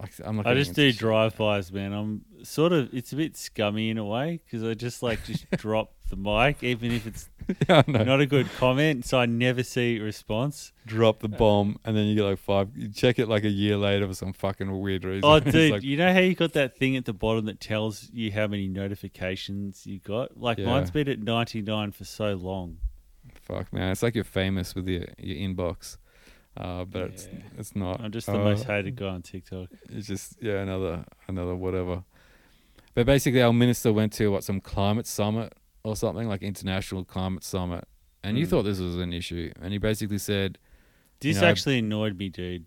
Like, I'm not I just do drive-bys, man. I'm sort of, it's a bit scummy in a way because I just like just drop the mic, even if it's oh, no. not a good comment. So I never see a response. Drop the bomb, and then you get like five. You check it like a year later for some fucking weird reason. Oh, dude, like, you know how you got that thing at the bottom that tells you how many notifications you got? Like yeah. mine's been at ninety-nine for so long. Fuck, man. It's like you're famous with your, your inbox. Uh, but yeah. it's it's not. I'm just the uh, most hated guy on TikTok. It's just yeah, another another whatever. But basically, our minister went to what some climate summit or something like international climate summit, and mm. you thought this was an issue, and he basically said, "This you know, actually annoyed me, dude."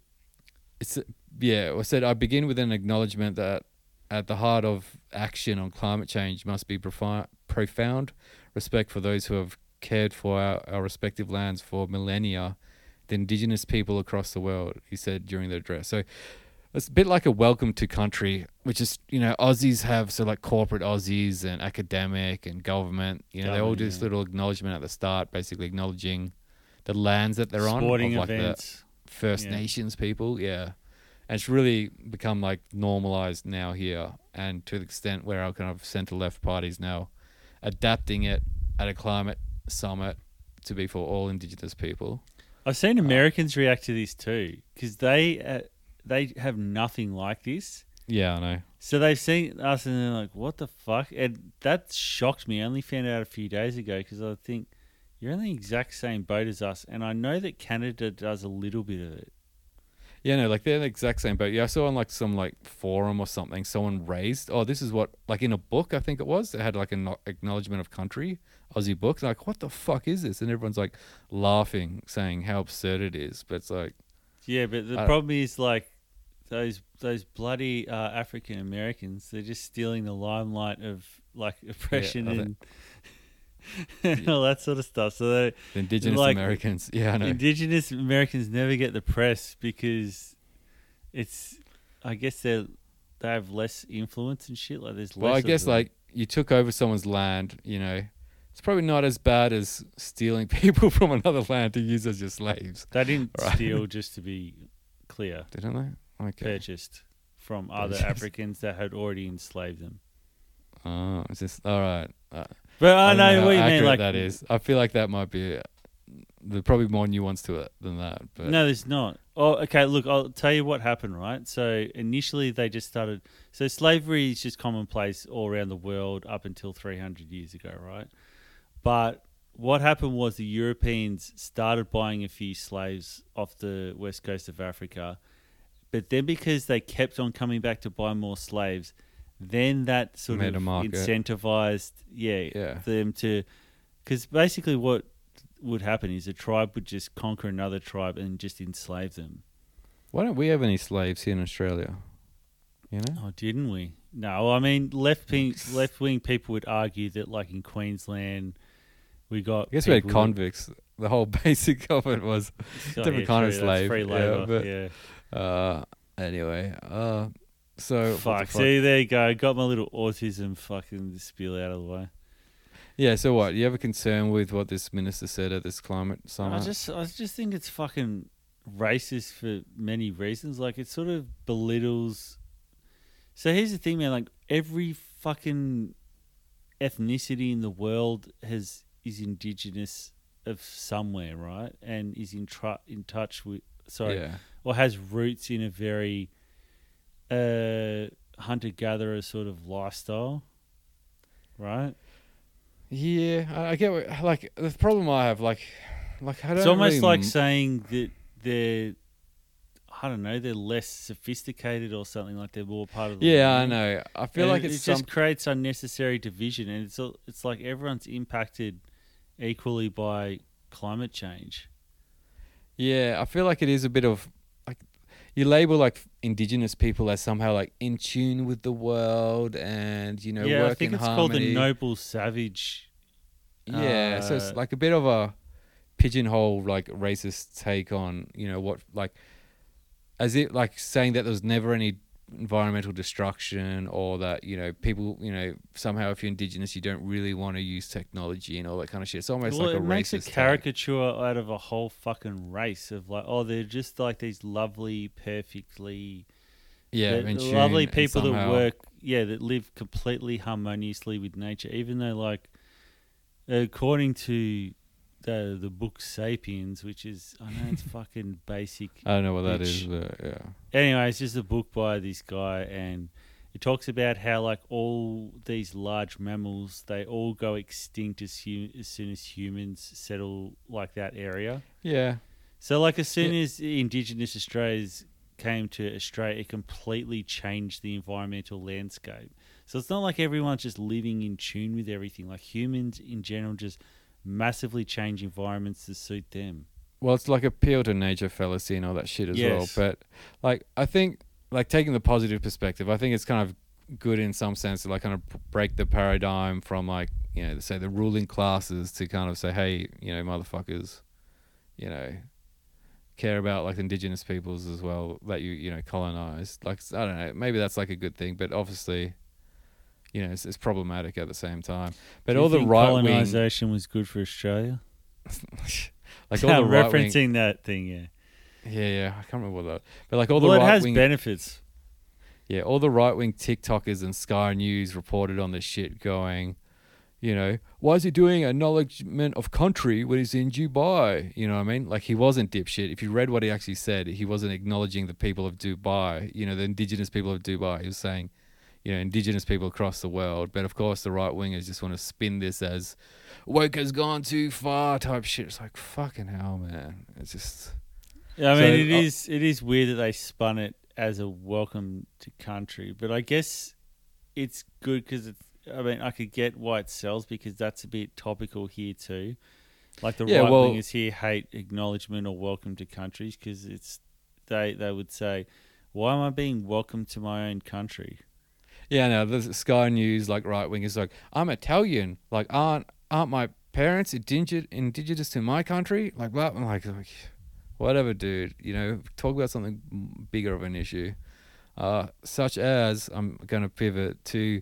It's yeah. I said I begin with an acknowledgement that at the heart of action on climate change must be profi- profound respect for those who have cared for our, our respective lands for millennia. The indigenous people across the world, he said during the address. So it's a bit like a welcome to country, which is, you know, Aussies have, so like corporate Aussies and academic and government, you know, government, they all do this yeah. little acknowledgement at the start, basically acknowledging the lands that they're Sporting on, of like events. the First yeah. Nations people, yeah. And it's really become like normalized now here, and to the extent where our kind of centre-left parties now adapting it at a climate summit to be for all indigenous people. I've seen Americans uh, react to this too, because they uh, they have nothing like this. Yeah, I know. So they've seen us and they're like, what the fuck? And that shocked me. I only found out a few days ago because I think, you're in the exact same boat as us. And I know that Canada does a little bit of it. Yeah, no, like they're in the exact same boat. Yeah, I saw on like some like forum or something, someone raised, oh, this is what, like in a book, I think it was, it had like an acknowledgement of country. Aussie books, like, what the fuck is this? And everyone's like laughing, saying how absurd it is. But it's like, yeah, but the problem is like those those bloody uh, African Americans, they're just stealing the limelight of like oppression yeah, and, and all that sort of stuff. So they the indigenous like, Americans, yeah, I know. Indigenous Americans never get the press because it's, I guess they they have less influence and shit. Like there's less. Well, I guess like you took over someone's land, you know. It's probably not as bad as stealing people from another land to use as your slaves. They didn't right? steal, just to be clear. Didn't they? Okay. Purchased from other Purchased. Africans that had already enslaved them. Oh, it's just, all right. Uh, but I, I know, know what you mean. Like, that is. I feel like that might be, there's probably more nuance to it than that. But. No, there's not. Oh, okay, look, I'll tell you what happened, right? So initially they just started, so slavery is just commonplace all around the world up until three hundred years ago, right? But what happened was the Europeans started buying a few slaves off the west coast of Africa. But then because they kept on coming back to buy more slaves, then that sort Made of incentivized yeah, yeah. them to... Because basically what would happen is a tribe would just conquer another tribe and just enslave them. Why don't we have any slaves here in Australia? You know? Oh, didn't we? No, I mean, left-wing left-wing people would argue that like in Queensland... We got I guess we had convicts. The whole basic of it was oh, different yeah, kind of slave. Free labor, yeah. But, yeah. Uh, anyway, uh, so fuck. The See, fuck? there you go. Got my little autism fucking spiel out of the way. Yeah. So what? You have a concern with what this minister said at this climate summit? I just, I just think it's fucking racist for many reasons. Like it sort of belittles. So here's the thing, man. Like every fucking ethnicity in the world has. Is indigenous of somewhere, right? And is in tr- in touch with, sorry, yeah. or has roots in a very uh, hunter-gatherer sort of lifestyle, right? Yeah, I, I get what, like the problem I have, like, like I don't. It's almost really like m- saying that they're, I don't know, they're less sophisticated or something. Like they're more part of. The yeah, world. I know. I feel and like it, it's it just some- creates unnecessary division, and it's it's like everyone's impacted. Equally by climate change. Yeah, I feel like it is a bit of like you label like indigenous people as somehow like in tune with the world and you know yeah, work I think in it's harmony. Called the noble savage. Yeah, uh, so it's like a bit of a pigeonhole like racist take on you know what like as it like saying that there's never any environmental destruction or that you know people you know somehow if you're indigenous you don't really want to use technology and all that kind of shit. It's almost well, like it a makes racist a caricature thing. Out of a whole fucking race of like oh they're just like these lovely perfectly Yeah, the, the lovely people that work, yeah, that live completely harmoniously with nature, even though, like, according to the the book *Sapiens*, which is, I know it's fucking basic. I don't know what bitch. that is. Uh, yeah. Anyway, it's just a book by this guy, and it talks about how, like, all these large mammals, they all go extinct as, hum- as soon as humans settle, like, that area. Yeah. So, like, as soon yeah. as Indigenous Australians came to Australia, it completely changed the environmental landscape. So it's not like everyone's just living in tune with everything. Like, humans in general just massively change environments to suit them. Well, it's like appeal to nature fallacy and all that shit as yes. well. But, like, I think, like, taking the positive perspective, I think it's kind of good in some sense to, like, kind of break the paradigm from, like, you know, say the ruling classes to kind of say, hey, you know, motherfuckers, you know, care about, like, indigenous peoples as well that you, you know, colonized. Like, I don't know, maybe that's, like, a good thing, but obviously, you know, it's, it's problematic at the same time. But Do all you the think right colonization wing... was good for Australia. Like, all the right referencing wing... that thing, yeah. Yeah, yeah, I can't remember what that. But, like, all well, the right wing. Well, it has benefits. Yeah, all the right wing TikTokers and Sky News reported on this shit, going, you know, why is he doing acknowledgement of country when he's in Dubai? You know what I mean? Like, he wasn't dipshit. If you read what he actually said, he wasn't acknowledging the people of Dubai, you know, the indigenous people of Dubai. He was saying, you know, indigenous people across the world. But, of course, the right wingers just want to spin this as woke has gone too far type shit. It's like, fucking hell, man. It's just... Yeah, I mean, so, it uh, is it is weird that they spun it as a welcome to country. But I guess it's good because it's... I mean, I could get why it sells because that's a bit topical here too. Like, the yeah, right well, wingers here hate acknowledgement or welcome to countries because it's they they would say, why am I being welcomed to my own country? Yeah, no, the Sky News, like, right wingers, like, I'm Italian, like, aren't aren't my parents indig- indigenous to my country? Like, blah, I'm like, like, whatever, dude. You know, talk about something bigger of an issue, uh, such as I'm gonna pivot to.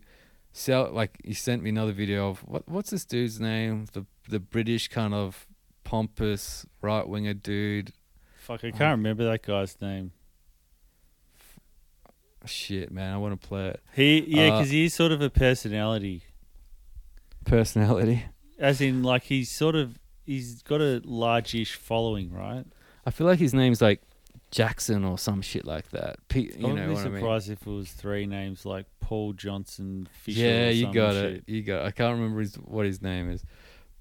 So, like, you sent me another video of what what's this dude's name? The the British kind of pompous right winger dude. Fuck, I can't um, remember that guy's name. Shit, man, I want to play it. He yeah, because uh, he's sort of a personality. Personality. As in, like, he's sort of he's got a large-ish following, right? I feel like his name's like Jackson or some shit like that. P- you I wouldn't know be surprised I mean. if it was three names like Paul Johnson Fisher. Yeah, or you got shit. it. You got. It. I can't remember his, what his name is,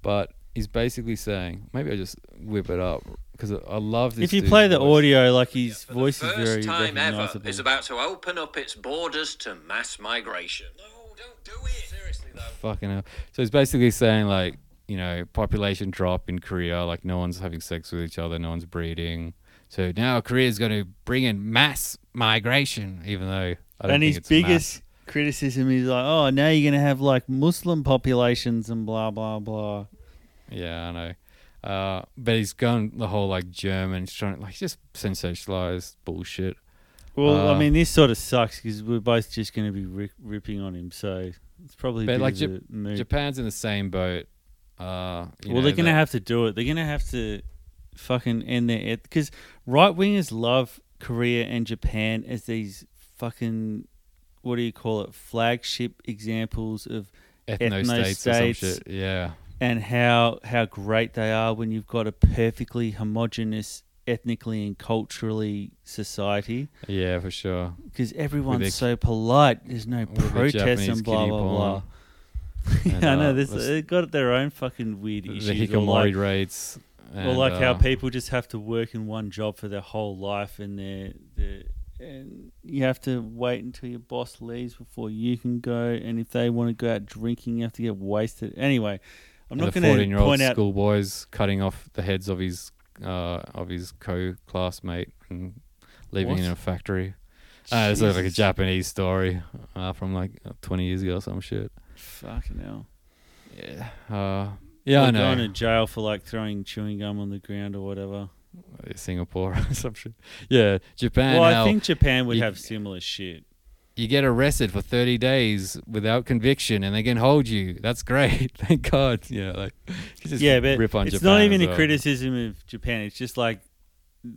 but he's basically saying. Maybe I just whip it up because I love this. If you play the voice. audio, like his yeah, voice is very recognizable. The first time ever is about to open up its borders to mass migration. No, don't do it. Seriously though. Fucking hell. So he's basically saying, like, you know, population drop in Korea. Like, no one's having sex with each other. No one's breeding. So now Korea's going to bring in mass migration, even though I don't and think it's mass. And his biggest criticism is like, oh, now you're going to have, like, Muslim populations and blah, blah, blah. Yeah, I know. Uh, but he's gone the whole, like, German, trying, like, just sensationalized bullshit. Well, uh, I mean, this sort of sucks because we're both just going to be rip- ripping on him. So it's probably but like J- Japan's in the same boat. Uh, you well, know, they're going to have to do it. They're going to have to... fucking end their... Because right wingers love Korea and Japan as these fucking, what do you call it, flagship examples of ethno-states, ethno-states or some shit. Yeah. And how how great they are when you've got a perfectly homogenous ethnically and culturally society. Yeah, for sure. Because everyone's their, so polite. There's no protests and blah, blah, blah, blah. And, yeah, I know. Uh, they've got their own fucking weird the, issues. The hikikomori like, rates... And, or like uh, how people just have to work in one job for their whole life and they're, they're, and you have to wait until your boss leaves before you can go, and if they want to go out drinking you have to get wasted. Anyway, I'm not going to point out... The fourteen-year-old schoolboy's cutting off the heads of his uh, of his co-classmate and leaving him in a factory. Uh, it's like a Japanese story uh, from like twenty years ago or some shit. Fucking hell. Yeah. Uh... Yeah, I know. Going to jail for like throwing chewing gum on the ground or whatever. Singapore, some shit. Yeah, Japan. Well, I think Japan would you, have similar shit. You get arrested for thirty days without conviction, and they can hold you. That's great. Thank God. Yeah, like you just yeah, but rip on it's Japan not even a well. criticism of Japan. It's just like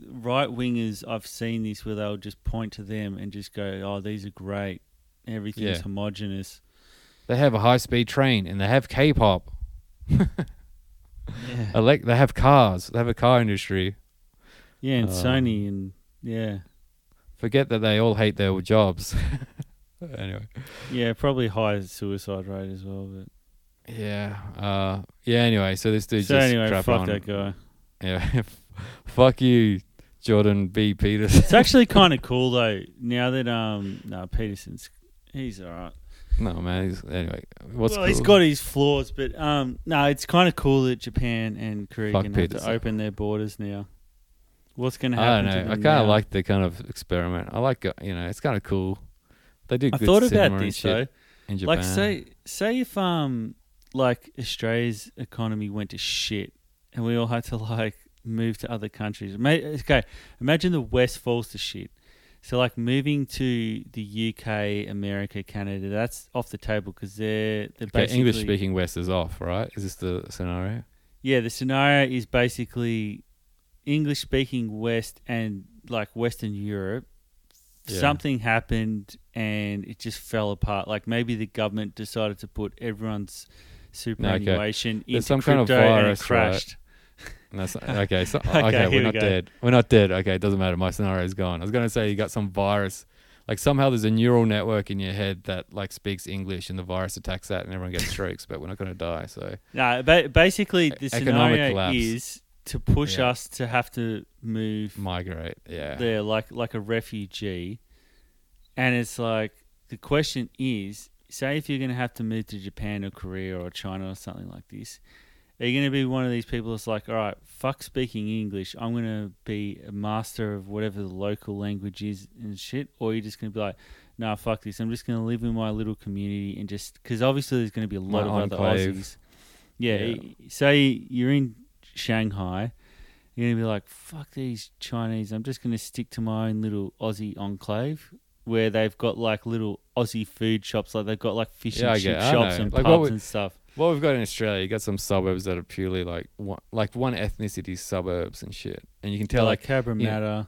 right wingers, I've seen this where they'll just point to them and just go, oh, these are great. Everything's yeah. homogenous. They have a high-speed train and they have K-pop. yeah. Elect- they have cars. They have a car industry. Yeah, and uh, Sony and, yeah. Forget that they all hate their jobs. Anyway. Yeah, probably high suicide rate as well. But yeah. Uh, yeah, anyway, so this dude so just anyway, fuck on. that guy. Yeah, fuck you, Jordan B. Peterson. It's actually kind of cool, though, now that, um, no, Peterson's, he's all right. No, man, he's, anyway, what's Well, cool? He's got his flaws, but, um, no, it's kind of cool that Japan and Korea fuck can have to open their borders now. What's going to happen? I don't know. I kind of like the kind of experiment. I like, you know, it's kind of cool. They do good cinema and shit. I thought about this, though. In Japan. Like, say, say if, um, like, Australia's economy went to shit and we all had to, like, move to other countries. Okay, imagine the West falls to shit. So, like, moving to the U K, America, Canada, that's off the table because they're, they're okay, basically... English-speaking West is off, right? Is this the scenario? Yeah, the scenario is basically English-speaking West and, like, Western Europe. Yeah. Something happened and it just fell apart. Like, maybe the government decided to put everyone's superannuation no, okay. into some crypto kind of virus, and it crashed. Right? That's not, okay, so, okay, okay, we're not we dead. We're not dead. Okay, it doesn't matter. My scenario's gone. I was going to say you got some virus. Like somehow there's a neural network in your head that like speaks English and the virus attacks that and everyone gets strokes, but we're not going to die. So no, but basically the scenario collapse. is to push yeah. us to have to move. Migrate, yeah. There, like, like a refugee. And it's like the question is, say if you're going to have to move to Japan or Korea or China or something like this, are you going to be one of these people that's like, all right, fuck speaking English. I'm going to be a master of whatever the local language is and shit. Or are you just going to be like, nah, fuck this. I'm just going to live in my little community and just... Because obviously there's going to be a lot my of enclave. other Aussies. Yeah, yeah. Say you're in Shanghai. You're going to be like, fuck these Chinese. I'm just going to stick to my own little Aussie enclave where they've got like little Aussie food shops. Like they've got like fish yeah, and chip shops and like, pubs we- and stuff. What we've got in Australia, you got some suburbs that are purely like one, like one ethnicity suburbs and shit, and you can tell yeah, like Cabramatta. You know,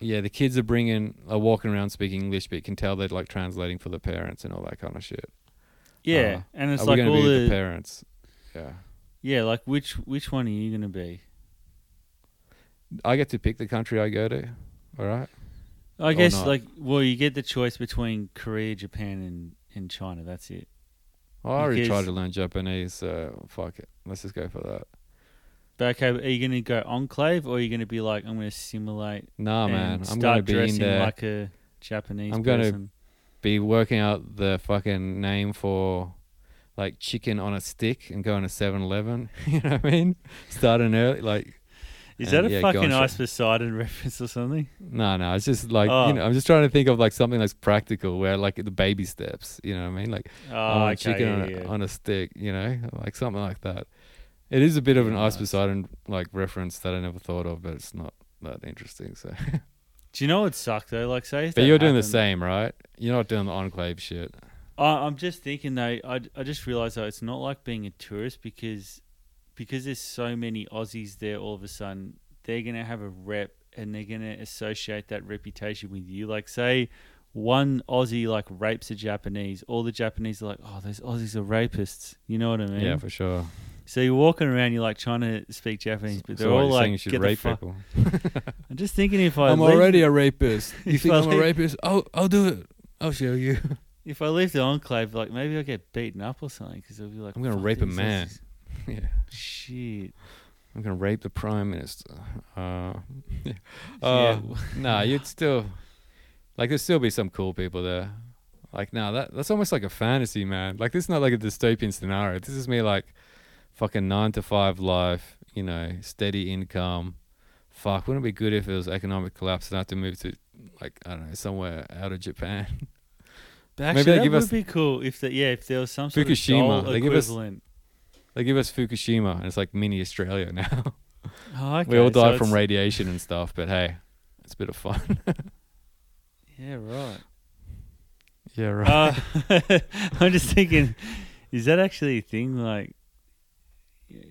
yeah, the kids are bringing are walking around speaking English, but you can tell they're like translating for the parents and all that kind of shit. Yeah, uh, and it's are like we all be the, the parents. Yeah. Yeah, like which which one are you gonna be? I get to pick the country I go to. All right. I or guess not. like well, you get the choice between Korea, Japan, and, and China. That's it. I already because, tried to learn Japanese, so fuck it. Let's just go for that. But okay, are you going to go enclave or are you going to be like, I'm going to simulate? Nah, man. I'm going to be in there. Like a Japanese I'm going to be working out the fucking name for like chicken on a stick and going to seven eleven. You know what I mean? Starting early. Like, Is and, that a yeah, fucking Ice Poseidon reference or something? No, no. It's just like, oh. you know, I'm just trying to think of like something that's practical where like the baby steps, you know what I mean? Like oh, okay, chicken yeah, on, a, yeah. on a stick, you know, like something like that. It is a bit yeah, of an nice. Ice Poseidon like reference that I never thought of, but it's not that interesting. So, do you know what sucked though? Like, say, if but you're happened, doing the same, right? You're not doing the enclave shit. I, I'm just thinking though, I, I just realized though, it's not like being a tourist because. Because there's so many Aussies there all of a sudden, they're going to have a rep and they're going to associate that reputation with you. Like, say one Aussie, like, rapes a Japanese. All the Japanese are like, oh, those Aussies are rapists. You know what I mean? Yeah, for sure. So you're walking around, you're, like, trying to speak Japanese, but they're so all like, you should get rape the fuck. People. I'm just thinking if I... I'm leave, already a rapist. You think I I'm leave, a rapist? I'll, I'll do it. I'll show you. If I leave the enclave, like, maybe I'll get beaten up or something because they'll be like... I'm going to rape a man. Aussies. Yeah. Shit. I'm going to rape the Prime Minister. Uh, yeah. uh, yeah. Nah, you'd still... Like, there'd still be some cool people there. Like, nah, that that's almost like a fantasy, man. Like, this is not like a dystopian scenario. This is me, like, fucking nine to five life, you know, steady income. Fuck, wouldn't it be good if it was economic collapse and I had to move to, like, I don't know, somewhere out of Japan? But actually, Maybe that would be cool if, the, yeah, if there was some sort Fukushima. of doll equivalent. They give us Fukushima, and it's like mini Australia now. Oh, okay. We all die so from radiation and stuff, but hey, it's a bit of fun. yeah, right. Yeah, right. Uh, I'm just thinking, is that actually a thing? Like,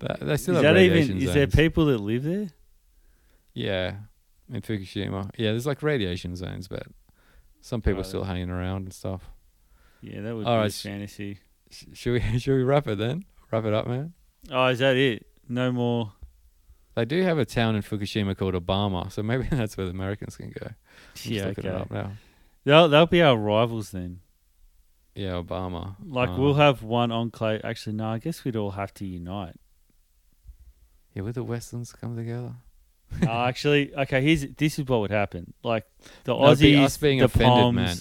that, they still is have that even? Zones. Is there people that live there? Yeah. in Fukushima. Yeah, there's like radiation zones, but some people are still hanging around and stuff. Yeah, that would All be right, fantasy. Sh- should we should we wrap it then? Wrap it up, man. Oh, is that it? No more. They do have a town in Fukushima called Obama, so maybe that's where the Americans can go. I'm yeah, okay. It up now. They'll they'll be our rivals then. Yeah, Obama. Like uh, we'll have one enclave. Actually, no, I guess we'd all have to unite. Yeah, would the Westlands come together? uh, actually, okay. Here's this is what would happen. Like the Aussies, be us being the offended, Poms. Man.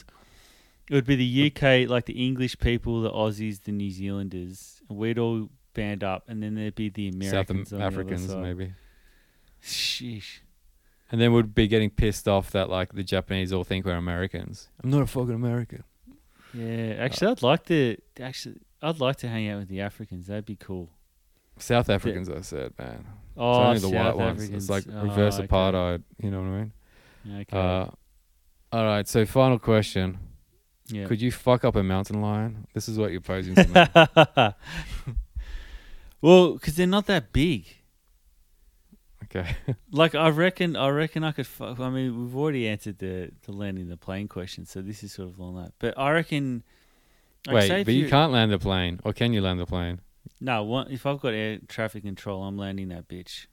It would be the U K, like the English people, the Aussies, the New Zealanders. And we'd all band up, and then there'd be the Americans, South Africans, maybe. Sheesh. And then we'd be getting pissed off that like the Japanese all think we're Americans. I'm not a fucking American. Yeah, actually, uh, I'd like to. Actually, I'd like to hang out with the Africans. That'd be cool. South Africans, the, I said, man. Oh, it's only the South white Africans. Ones. It's like reverse oh, okay. apartheid. You know what I mean? Okay. Uh, all right. So, final question. Yeah. Could you fuck up a mountain lion? This is what you're posing to me. Well, because they're not that big. Okay. Like I reckon, I reckon I could. Fuck, I mean, we've already answered the the landing the plane question, so this is sort of along that. But I reckon. Like Wait, say but you can't land a plane, or can you land a plane? No, one, if I've got air traffic control, I'm landing that bitch.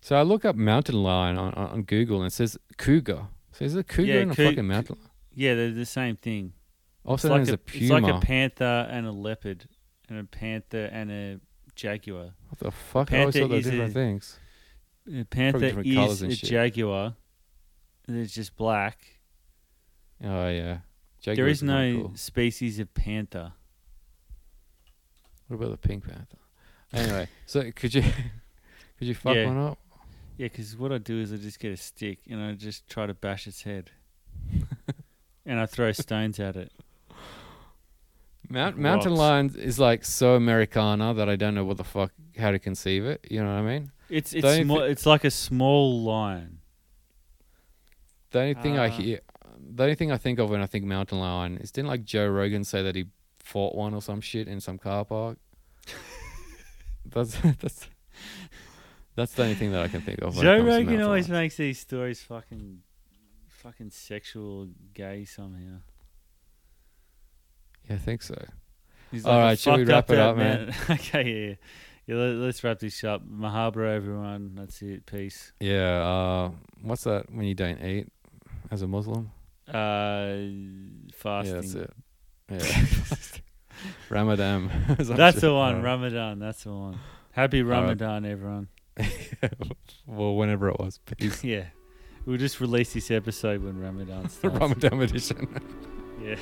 So I look up mountain lion on, on Google and it says cougar. So is it a cougar yeah, and a coo- fucking mountain lion? Yeah, they're the same thing. Also, it's like a, a puma. It's like a panther and a leopard, and a panther and a jaguar. What the fuck? I always thought they were different a, things. A panther is a shit. jaguar. And it's just black. Oh yeah. Jaguars there is no cool. species of panther. What about the pink panther? Anyway, so could you could you fuck yeah. one up? Yeah, because what I do is I just get a stick and I just try to bash its head, and I throw stones at it. Mount, mountain rocks. Lions is like so Americana that I don't know what the fuck how to conceive it. You know what I mean? It's it's sma- thi- it's like a small lion. The only thing uh, I hear, the only thing I think of when I think mountain lion is didn't like Joe Rogan say that he fought one or some shit in some car park. that's that's that's the only thing that I can think of. Joe Rogan always lion. makes these stories fucking fucking sexual, gay somehow. Yeah, I think so. He's All like, right, should we wrap it up, man? man? Okay, yeah. yeah let, let's wrap this up. Mahabra, everyone. That's it. Peace. Yeah. Uh, what's that when you don't eat as a Muslim? Uh, fasting. Yeah, that's it. Yeah. Ramadan. That's the one. Right. Ramadan. That's the one. Happy Ramadan, right. everyone. Well, whenever it was. Peace. Yeah. We'll just release this episode when Ramadan starts. Ramadan edition. Yeah.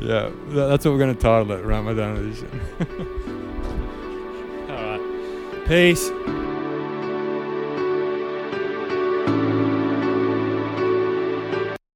Yeah, that's what we're going to title it, Ramadan edition. All right. Peace.